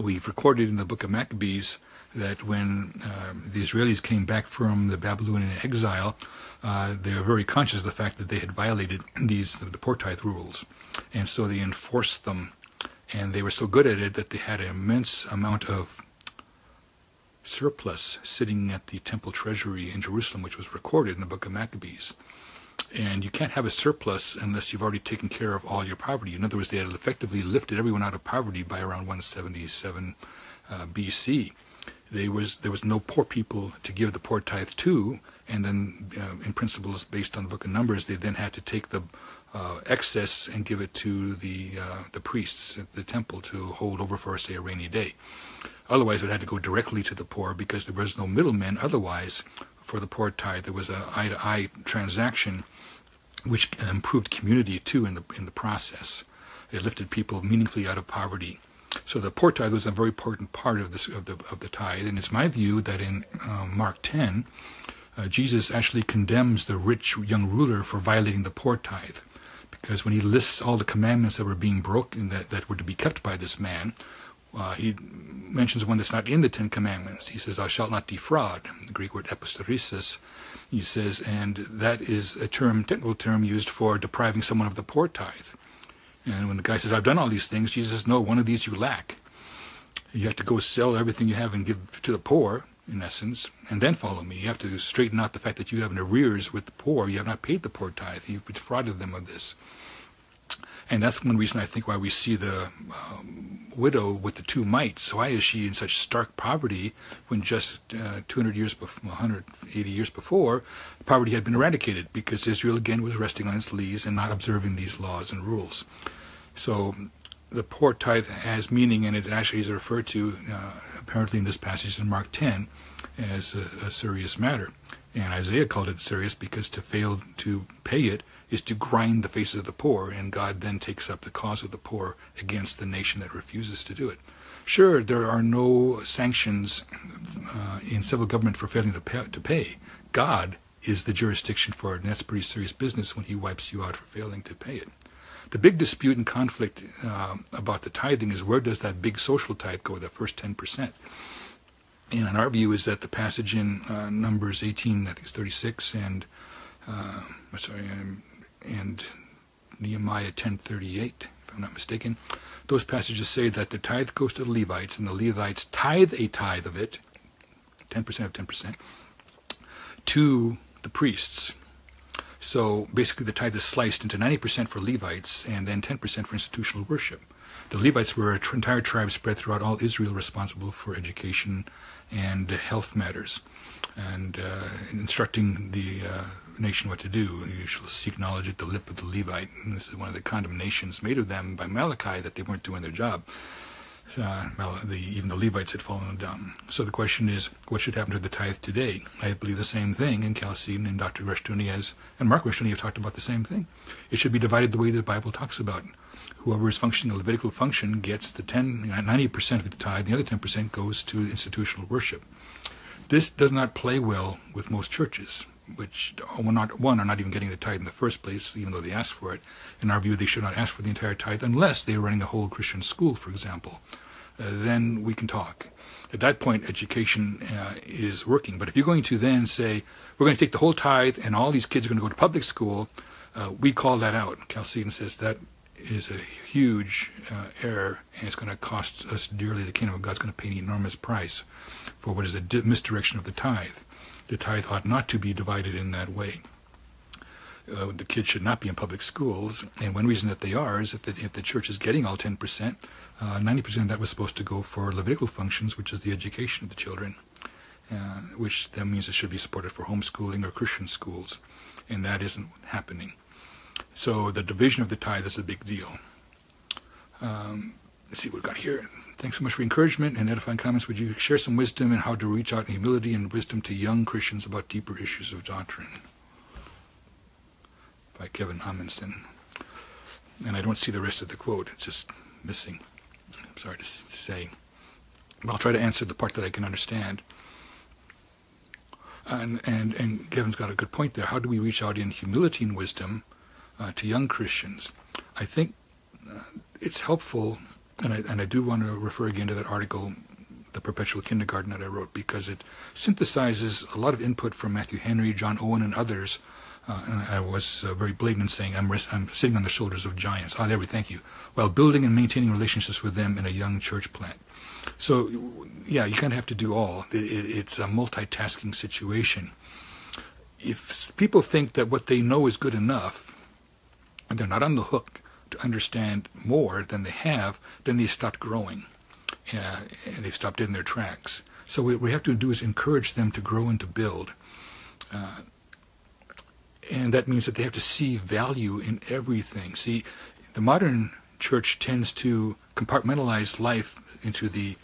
we've recorded in the book of Maccabees that when the Israelis came back from the Babylonian exile, they were very conscious of the fact that they had violated the poor tithe rules. And so they enforced them, and they were so good at it that they had an immense amount of surplus sitting at the temple treasury in Jerusalem, which was recorded in the book of Maccabees. And you can't have a surplus unless you've already taken care of all your poverty. In other words, they had effectively lifted everyone out of poverty by around 177 BC. There was no poor people to give the poor tithe to, and then in principles based on the book of Numbers, they then had to take the excess and give it to the priests at the temple to hold over for, say, a rainy day. Otherwise, it had to go directly to the poor because there was no middlemen otherwise for the poor tithe. There was an eye-to-eye transaction, which improved community too in the process. It lifted people meaningfully out of poverty. So the poor tithe was a very important part of this of the tithe, and it's my view that in Mark 10, Jesus actually condemns the rich young ruler for violating the poor tithe, because when he lists all the commandments that were being broken, that were to be kept by this man, he mentions one that's not in the Ten Commandments. He says, "Thou shalt not defraud," the Greek word episteresis. He says, and that is a term, technical term, used for depriving someone of the poor tithe. And when the guy says, "I've done all these things," Jesus says, "No, one of these you lack. You have to go sell everything you have and give to the poor, in essence, and then follow me. You have to straighten out the fact that you have an arrears with the poor. You have not paid the poor tithe. You've defrauded them of this." And that's one reason I think why we see the widow with the two mites. Why is she in such stark poverty when just 180 years before, poverty had been eradicated, because Israel again was resting on its lees and not observing these laws and rules. So the poor tithe has meaning, and it actually is referred to apparently in this passage in Mark 10 as a serious matter. And Isaiah called it serious because to fail to pay it is to grind the faces of the poor, and God then takes up the cause of the poor against the nation that refuses to do it. Sure, there are no sanctions in civil government for failing to pay. God is the jurisdiction for it, and that's pretty serious business when he wipes you out for failing to pay it. The big dispute and conflict about the tithing is, where does that big social tithe go, the first 10%? And our view is that the passage in Numbers 18, I think it's 36, and and Nehemiah 10:38, if I'm not mistaken, those passages say that the tithe goes to the Levites, and the Levites tithe a tithe of it, 10% of 10%, to the priests. So basically the tithe is sliced into 90% for Levites and then 10% for institutional worship. The Levites were an entire tribe spread throughout all Israel, responsible for education and health matters, and instructing the nation what to do. "You shall seek knowledge at the lip of the Levite." And this is one of the condemnations made of them by Malachi, that they weren't doing their job. Even the Levites had fallen down. So the question is, what should happen to the tithe today? I believe the same thing, and Chalcedon and Dr. Rushdoony and Mark Rushdoony have talked about the same thing. It should be divided the way the Bible talks about. Whoever is functioning the Levitical function gets the 90% of the tithe, and the other 10% goes to institutional worship. This does not play well with most churches, which are not even getting the tithe in the first place, even though they ask for it. In our view, they should not ask for the entire tithe unless they are running a whole Christian school, for example. Then we can talk. At that point, education is working. But if you're going to then say, we're going to take the whole tithe and all these kids are going to go to public school, we call that out. Chalcedon says that is a huge error, and it's going to cost us dearly. The kingdom of God is going to pay an enormous price for what is a misdirection of the tithe. The tithe ought not to be divided in that way. The kids should not be in public schools, and one reason that they are is that if the church is getting all 10%, 90% of that was supposed to go for Levitical functions, which is the education of the children, which then means it should be supported for homeschooling or Christian schools, and that isn't happening. So the division of the tithe is a big deal. Let's see what we've got here. Thanks so much for encouragement and edifying comments. Would you share some wisdom and how to reach out in humility and wisdom to young Christians about deeper issues of doctrine? By Kevin Amundsen. And I don't see the rest of the quote. It's just missing. I'm sorry to say. But I'll try to answer the part that I can understand. And Kevin's got a good point there. How do we reach out in humility and wisdom to young Christians? I think it's helpful, and I do want to refer again to that article, The Perpetual Kindergarten, that I wrote, because it synthesizes a lot of input from Matthew Henry, John Owen, and others. And I was very blatant in saying, I'm sitting on the shoulders of giants. Ah, there we thank you. While building and maintaining relationships with them in a young church plant. So, yeah, you kind of have to do all. It's a multitasking situation. If people think that what they know is good enough, and they're not on the hook to understand more than they have, then they stopped growing, and they've stopped in their tracks. So what we have to do is encourage them to grow and to build, and that means that they have to see value in everything. See, the modern church tends to compartmentalize life into the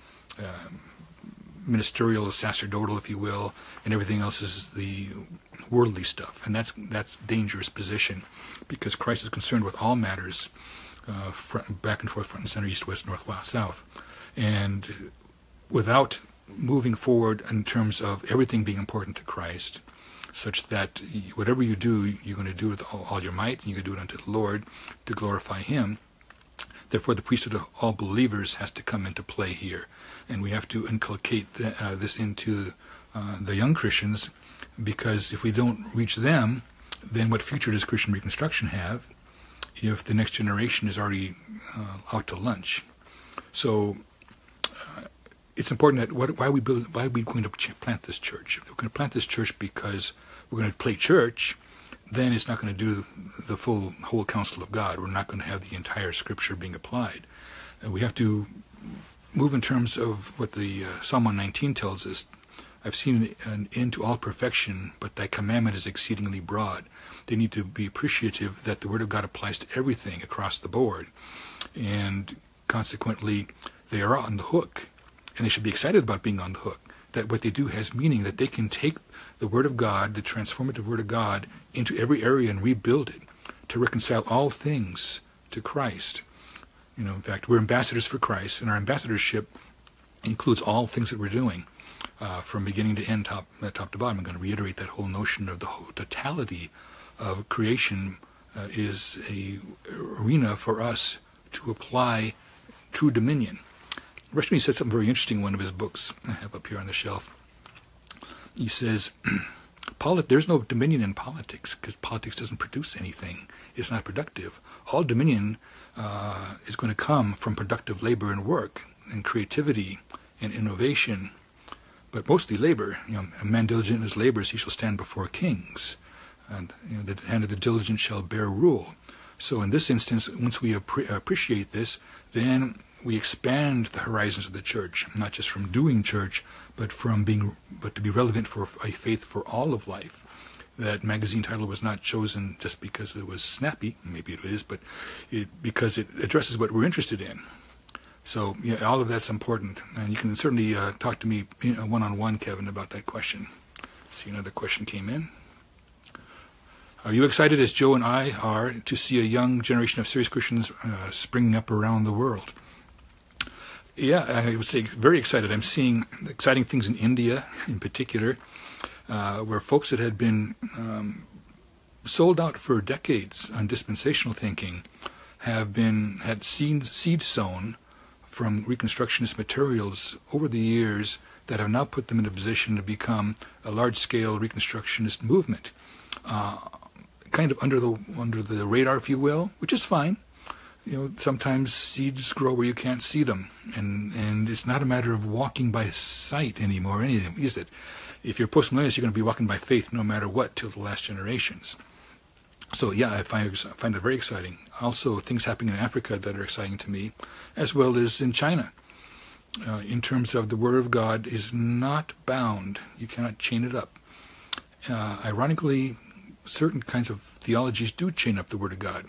ministerial, sacerdotal, if you will, and everything else is the worldly stuff. And that's a dangerous position, because Christ is concerned with all matters, back and forth, front and center, east, west, north, south. And without moving forward in terms of everything being important to Christ, such that whatever you do, you're going to do with all your might, and you're going to do it unto the Lord to glorify Him. Therefore, the priesthood of all believers has to come into play here. And we have to inculcate this into the young Christians, because if we don't reach them, then what future does Christian Reconstruction have if the next generation is already out to lunch? So it's important that why are we going to plant this church? If we're going to plant this church because we're going to play church, then it's not going to do the whole counsel of God. We're not going to have the entire Scripture being applied. And we have to move in terms of what the Psalm 119 tells us. I've seen an end to all perfection, but thy commandment is exceedingly broad. They need to be appreciative that the Word of God applies to everything across the board. And consequently, they are on the hook. And they should be excited about being on the hook. That what they do has meaning, that they can take the Word of God, the transformative Word of God, into every area and rebuild it to reconcile all things to Christ. You know, in fact, we're ambassadors for Christ, and our ambassadorship includes all things that we're doing, from beginning to end, top to bottom. I'm going to reiterate that whole notion of the whole totality of creation is an arena for us to apply true dominion. Rushdoony said something very interesting in one of his books I have up here on the shelf. He says, there's no dominion in politics, because politics doesn't produce anything. It's not productive. All dominion is going to come from productive labor and work and creativity and innovation, but mostly labor. You know, a man diligent in his labors, he shall stand before kings, and you know, the hand of the diligent shall bear rule. So in this instance, once we appreciate this, then we expand the horizons of the church, not just from doing church, but from being, but to be relevant for a faith for all of life. That magazine title was not chosen just because it was snappy. Maybe it is, but because it addresses what we're interested in. So yeah, all of that's important, and you can certainly talk to me one-on-one, Kevin, about that question. See, another question came in. Are you excited, as Joe and I are, to see a young generation of serious Christians springing up around the world? Yeah, I would say very excited. I'm seeing exciting things in India in particular, where folks that had been sold out for decades on dispensational thinking have been, had seed sown from Reconstructionist materials over the years that have now put them in a position to become a large-scale Reconstructionist movement, kind of under the radar, if you will, which is fine. You know, sometimes seeds grow where you can't see them, and it's not a matter of walking by sight anymore, is it? If you're postmillennialist, you're going to be walking by faith no matter what till the last generations. So yeah, I find that very exciting. Also, things happening in Africa that are exciting to me, as well as in China, in terms of the Word of God is not bound. You cannot chain it up. Ironically, certain kinds of theologies do chain up the Word of God.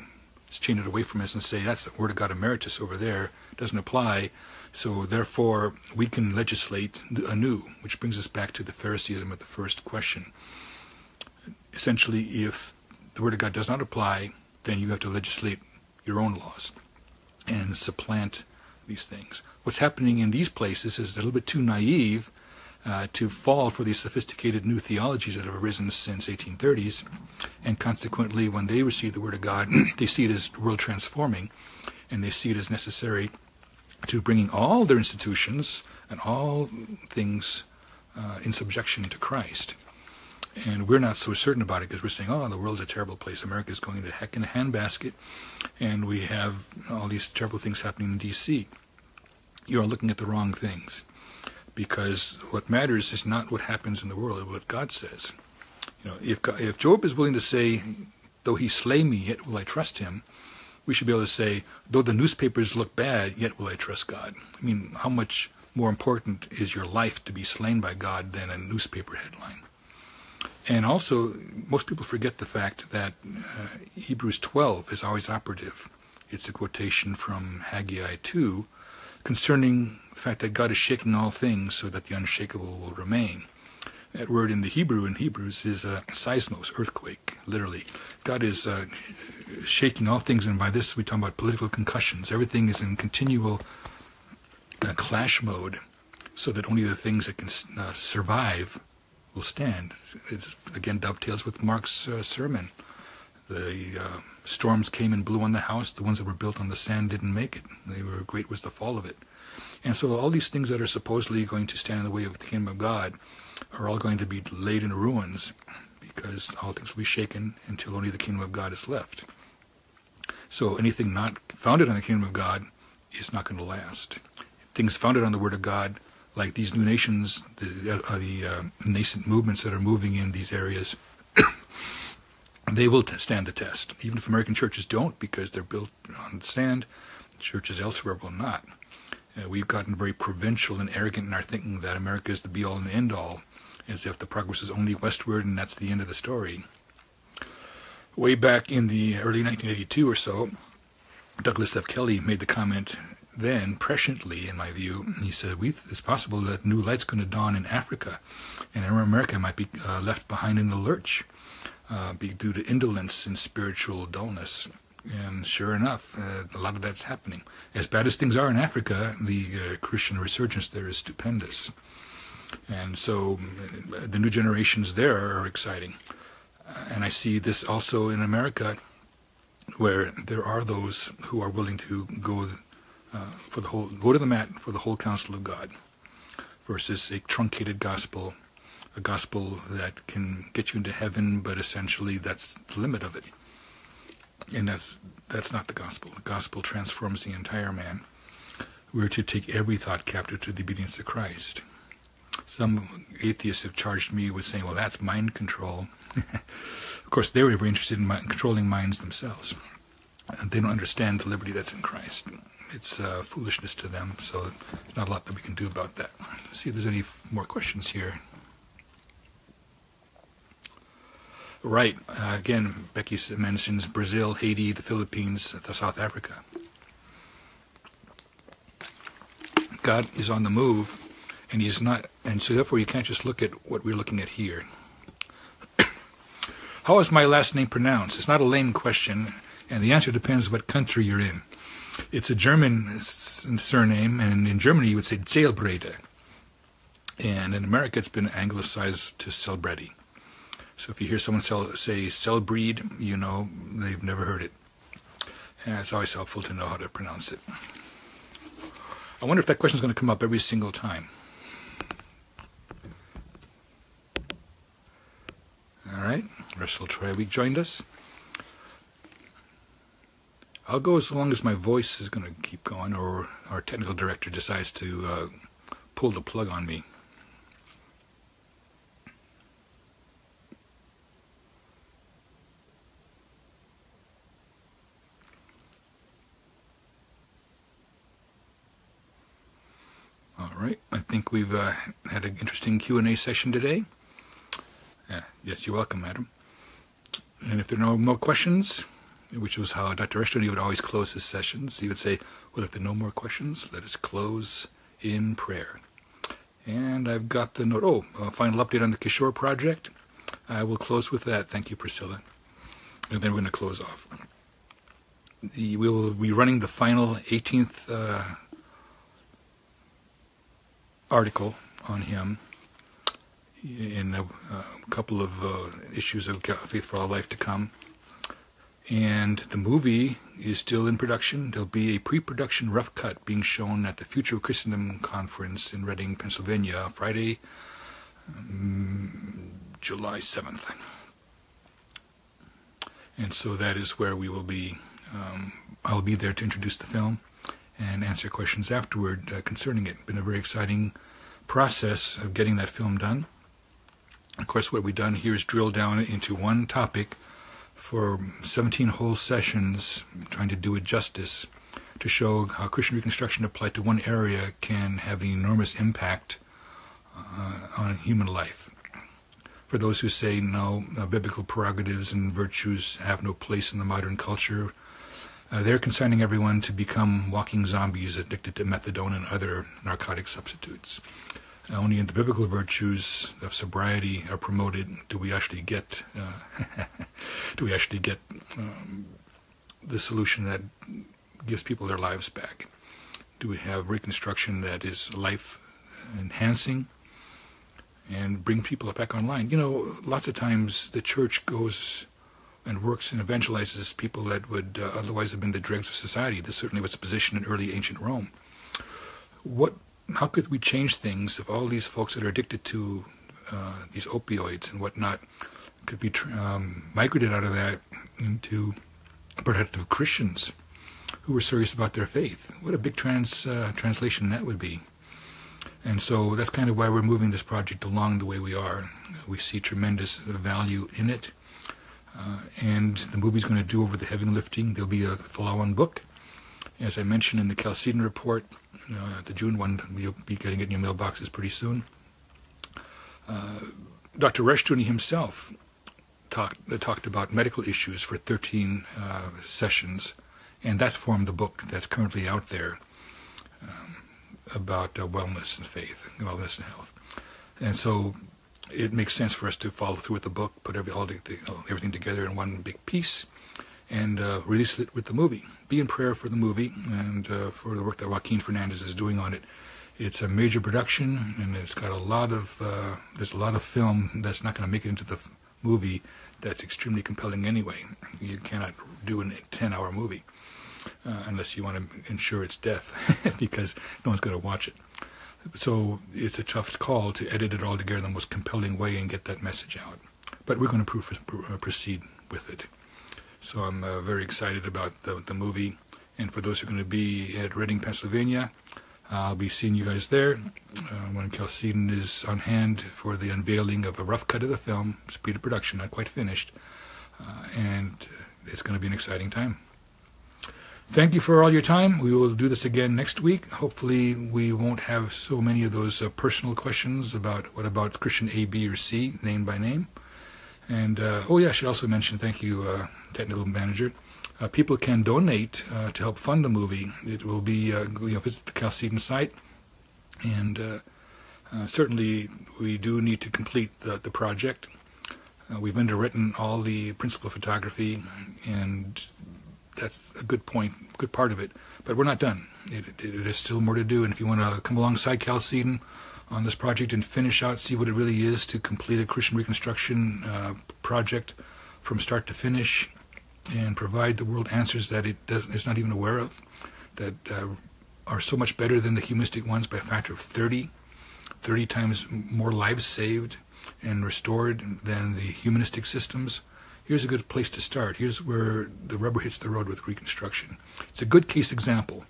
Chain it away from us and say, that's the Word of God emeritus over there, doesn't apply, so therefore we can legislate anew, which brings us back to the Phariseeism of the first question. Essentially, if the Word of God does not apply, then you have to legislate your own laws and supplant these things. What's happening in these places is a little bit too naive to fall for these sophisticated new theologies that have arisen since 1830s, and consequently when they receive the Word of God, they see it as world transforming, and they see it as necessary to bringing all their institutions and all things in subjection to Christ. And we're not so certain about it, because we're saying, oh, the world's a terrible place, America's going to heck in a handbasket, and we have all these terrible things happening in D.C. You're looking at the wrong things. Because what matters is not what happens in the world, but what God says. You know, if Job is willing to say, though he slay me, yet will I trust him, we should be able to say, though the newspapers look bad, yet will I trust God. I mean, how much more important is your life to be slain by God than a newspaper headline? And also, most people forget the fact that Hebrews 12 is always operative. It's a quotation from Haggai 2 concerning the fact that God is shaking all things so that the unshakable will remain. That word in the Hebrew, in Hebrews, is seismos, earthquake, literally. God is shaking all things, and by this we talk about political concussions. Everything is in continual clash mode, so that only the things that can survive will stand. It again dovetails with Mark's sermon. The storms came and blew on the house. The ones that were built on the sand didn't make it. Great was the fall of it. And so all these things that are supposedly going to stand in the way of the kingdom of God are all going to be laid in ruins, because all things will be shaken until only the kingdom of God is left. So anything not founded on the kingdom of God is not going to last. Things founded on the word of God, like these new nations, the nascent movements that are moving in these areas, they will stand the test. Even if American churches don't, because they're built on sand, churches elsewhere will not. We've gotten very provincial and arrogant in our thinking that America is the be-all and end-all, as if the progress is only westward and that's the end of the story. Way back in the early 1982 or so, Douglas F. Kelly made the comment then, presciently in my view. He said, it's possible that new light's going to dawn in Africa, and America might be left behind in the lurch due to indolence and spiritual dullness. And sure enough, a lot of that's happening. As bad as things are in Africa, the Christian resurgence there is stupendous. And so the new generations there are exciting. And I see this also in America, where there are those who are willing to go to the mat for the whole counsel of God, versus a truncated gospel, a gospel that can get you into heaven, but essentially that's the limit of it. And that's not the gospel. The gospel transforms the entire man. We're to take every thought captive to the obedience of Christ. Some atheists have charged me with saying, well, that's mind control. Of course, they were very interested in controlling minds themselves. They don't understand the liberty that's in Christ. It's foolishness to them, so there's not a lot that we can do about that. Let's see if there's any more questions here. Right. Again, Becky mentions Brazil, Haiti, the Philippines, South Africa. God is on the move, and He's not, and so therefore you can't just look at what we're looking at here. How is my last name pronounced? It's not a lame question, and the answer depends what country you're in. It's a German surname, and in Germany you would say Zellbrede, and in America it's been anglicized to Solbretti. So if you hear someone say Cellbreed, you know they've never heard it. And it's always helpful to know how to pronounce it. I wonder if that question is going to come up every single time. All right, Russell Troyweek joined us. I'll go as long as my voice is going to keep going, or our technical director decides to pull the plug on me. Alright, I think we've had an interesting Q&A session today. Yes, you're welcome, madam. And if there are no more questions, which was how Dr. Rushdoony would always close his sessions, he would say, well, if there are no more questions, let us close in prayer. And I've got the note. A final update on the Kishore project. I will close with that. Thank you, Priscilla. And then we're going to close off. We'll be running the final 18th article on him in a couple of issues of Faith for All Life to come. And the movie is still in production. There'll be a pre-production rough cut being shown at the Future of Christendom Conference in Reading, Pennsylvania, Friday, July 7th. And so that is where we will be. I'll be there to introduce the film and answer questions afterward concerning it. It's been a very exciting process of getting that film done. Of course, what we've done here is drill down into one topic for 17 whole sessions, trying to do it justice, to show how Christian Reconstruction applied to one area can have an enormous impact on human life. For those who say, no, biblical prerogatives and virtues have no place in the modern culture, They're consigning everyone to become walking zombies addicted to methadone and other narcotic substitutes. Only in the biblical virtues of sobriety are promoted do we actually get the solution that gives people their lives back. Do we have reconstruction that is life enhancing and bring people back online? You know, lots of times the church goes and works and evangelizes people that would otherwise have been the dregs of society. This certainly was the position in early ancient Rome. How could we change things if all these folks that are addicted to these opioids and whatnot could be migrated out of that into productive Christians who were serious about their faith? What a big translation that would be. And so that's kind of why we're moving this project along the way we are. We see tremendous value in it. And the movie's going to do over the heavy lifting. There'll be a follow-on book. As I mentioned in the Chalcedon report, the June one, you'll be getting it in your mailboxes pretty soon. Dr. Rushdoony himself talked about medical issues for 13 sessions, and that formed the book that's currently out there about wellness and faith, wellness and health. And so it makes sense for us to follow through with the book, put everything together in one big piece, and release it with the movie. Be in prayer for the movie and for the work that Joaquin Fernandez is doing on it. It's a major production, and it's got there's a lot of film that's not going to make it into the movie that's extremely compelling anyway. You cannot do a 10-hour movie unless you want to ensure its death because no one's going to watch it. So it's a tough call to edit it all together in the most compelling way and get that message out. But we're going to proceed with it. So I'm very excited about the movie. And for those who are going to be at Reading, Pennsylvania, I'll be seeing you guys there when Chalcedon is on hand for the unveiling of a rough cut of the film. Speed of production, not quite finished. And it's going to be an exciting time. Thank you for all your time. We will do this again next week. Hopefully we won't have so many of those personal questions about what about Christian A, B, or C, name by name. And, I should also mention, thank you, technical manager. People can donate to help fund the movie. It will be, visit the Chalcedon site. And certainly we do need to complete the project. We've underwritten all the principal photography, and that's a good part of it. But we're not done. It is still more to do. And if you want to come alongside Chalcedon on this project and finish out, see what it really is to complete a Christian Reconstruction project from start to finish and provide the world answers that it's not even aware of, that are so much better than the humanistic ones by a factor of 30 times more lives saved and restored than the humanistic systems. Here's a good place to start. Here's where the rubber hits the road with Reconstruction. It's a good case example.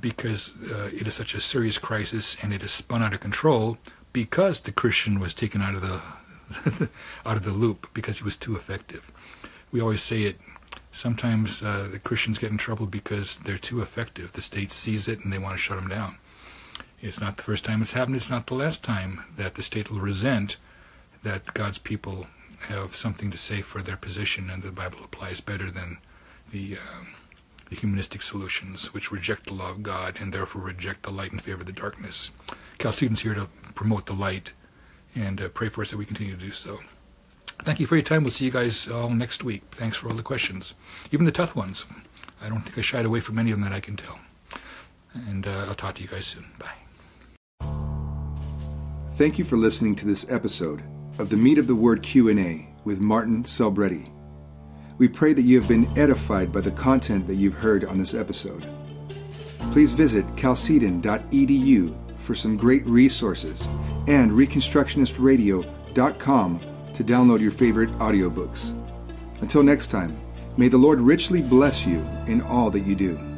Because it is such a serious crisis, and it is spun out of control because the Christian was taken out of the loop because he was too effective. We always say it. Sometimes the Christians get in trouble because they're too effective. The state sees it and they want to shut them down. It's not the first time it's happened. It's not the last time that the state will resent that God's people have something to say for their position, and the Bible applies better than the humanistic solutions, which reject the law of God and therefore reject the light in favor of the darkness. Chalcedon's here to promote the light, and pray for us that we continue to do so. Thank you for your time. We'll see you guys all next week. Thanks for all the questions, even the tough ones. I don't think I shied away from any of them that I can tell. And I'll talk to you guys soon. Bye. Thank you for listening to this episode of The Meat of the Word Q&A with Martin Solbretti. We pray that you have been edified by the content that you've heard on this episode. Please visit chalcedon.edu for some great resources and reconstructionistradio.com to download your favorite audiobooks. Until next time, may the Lord richly bless you in all that you do.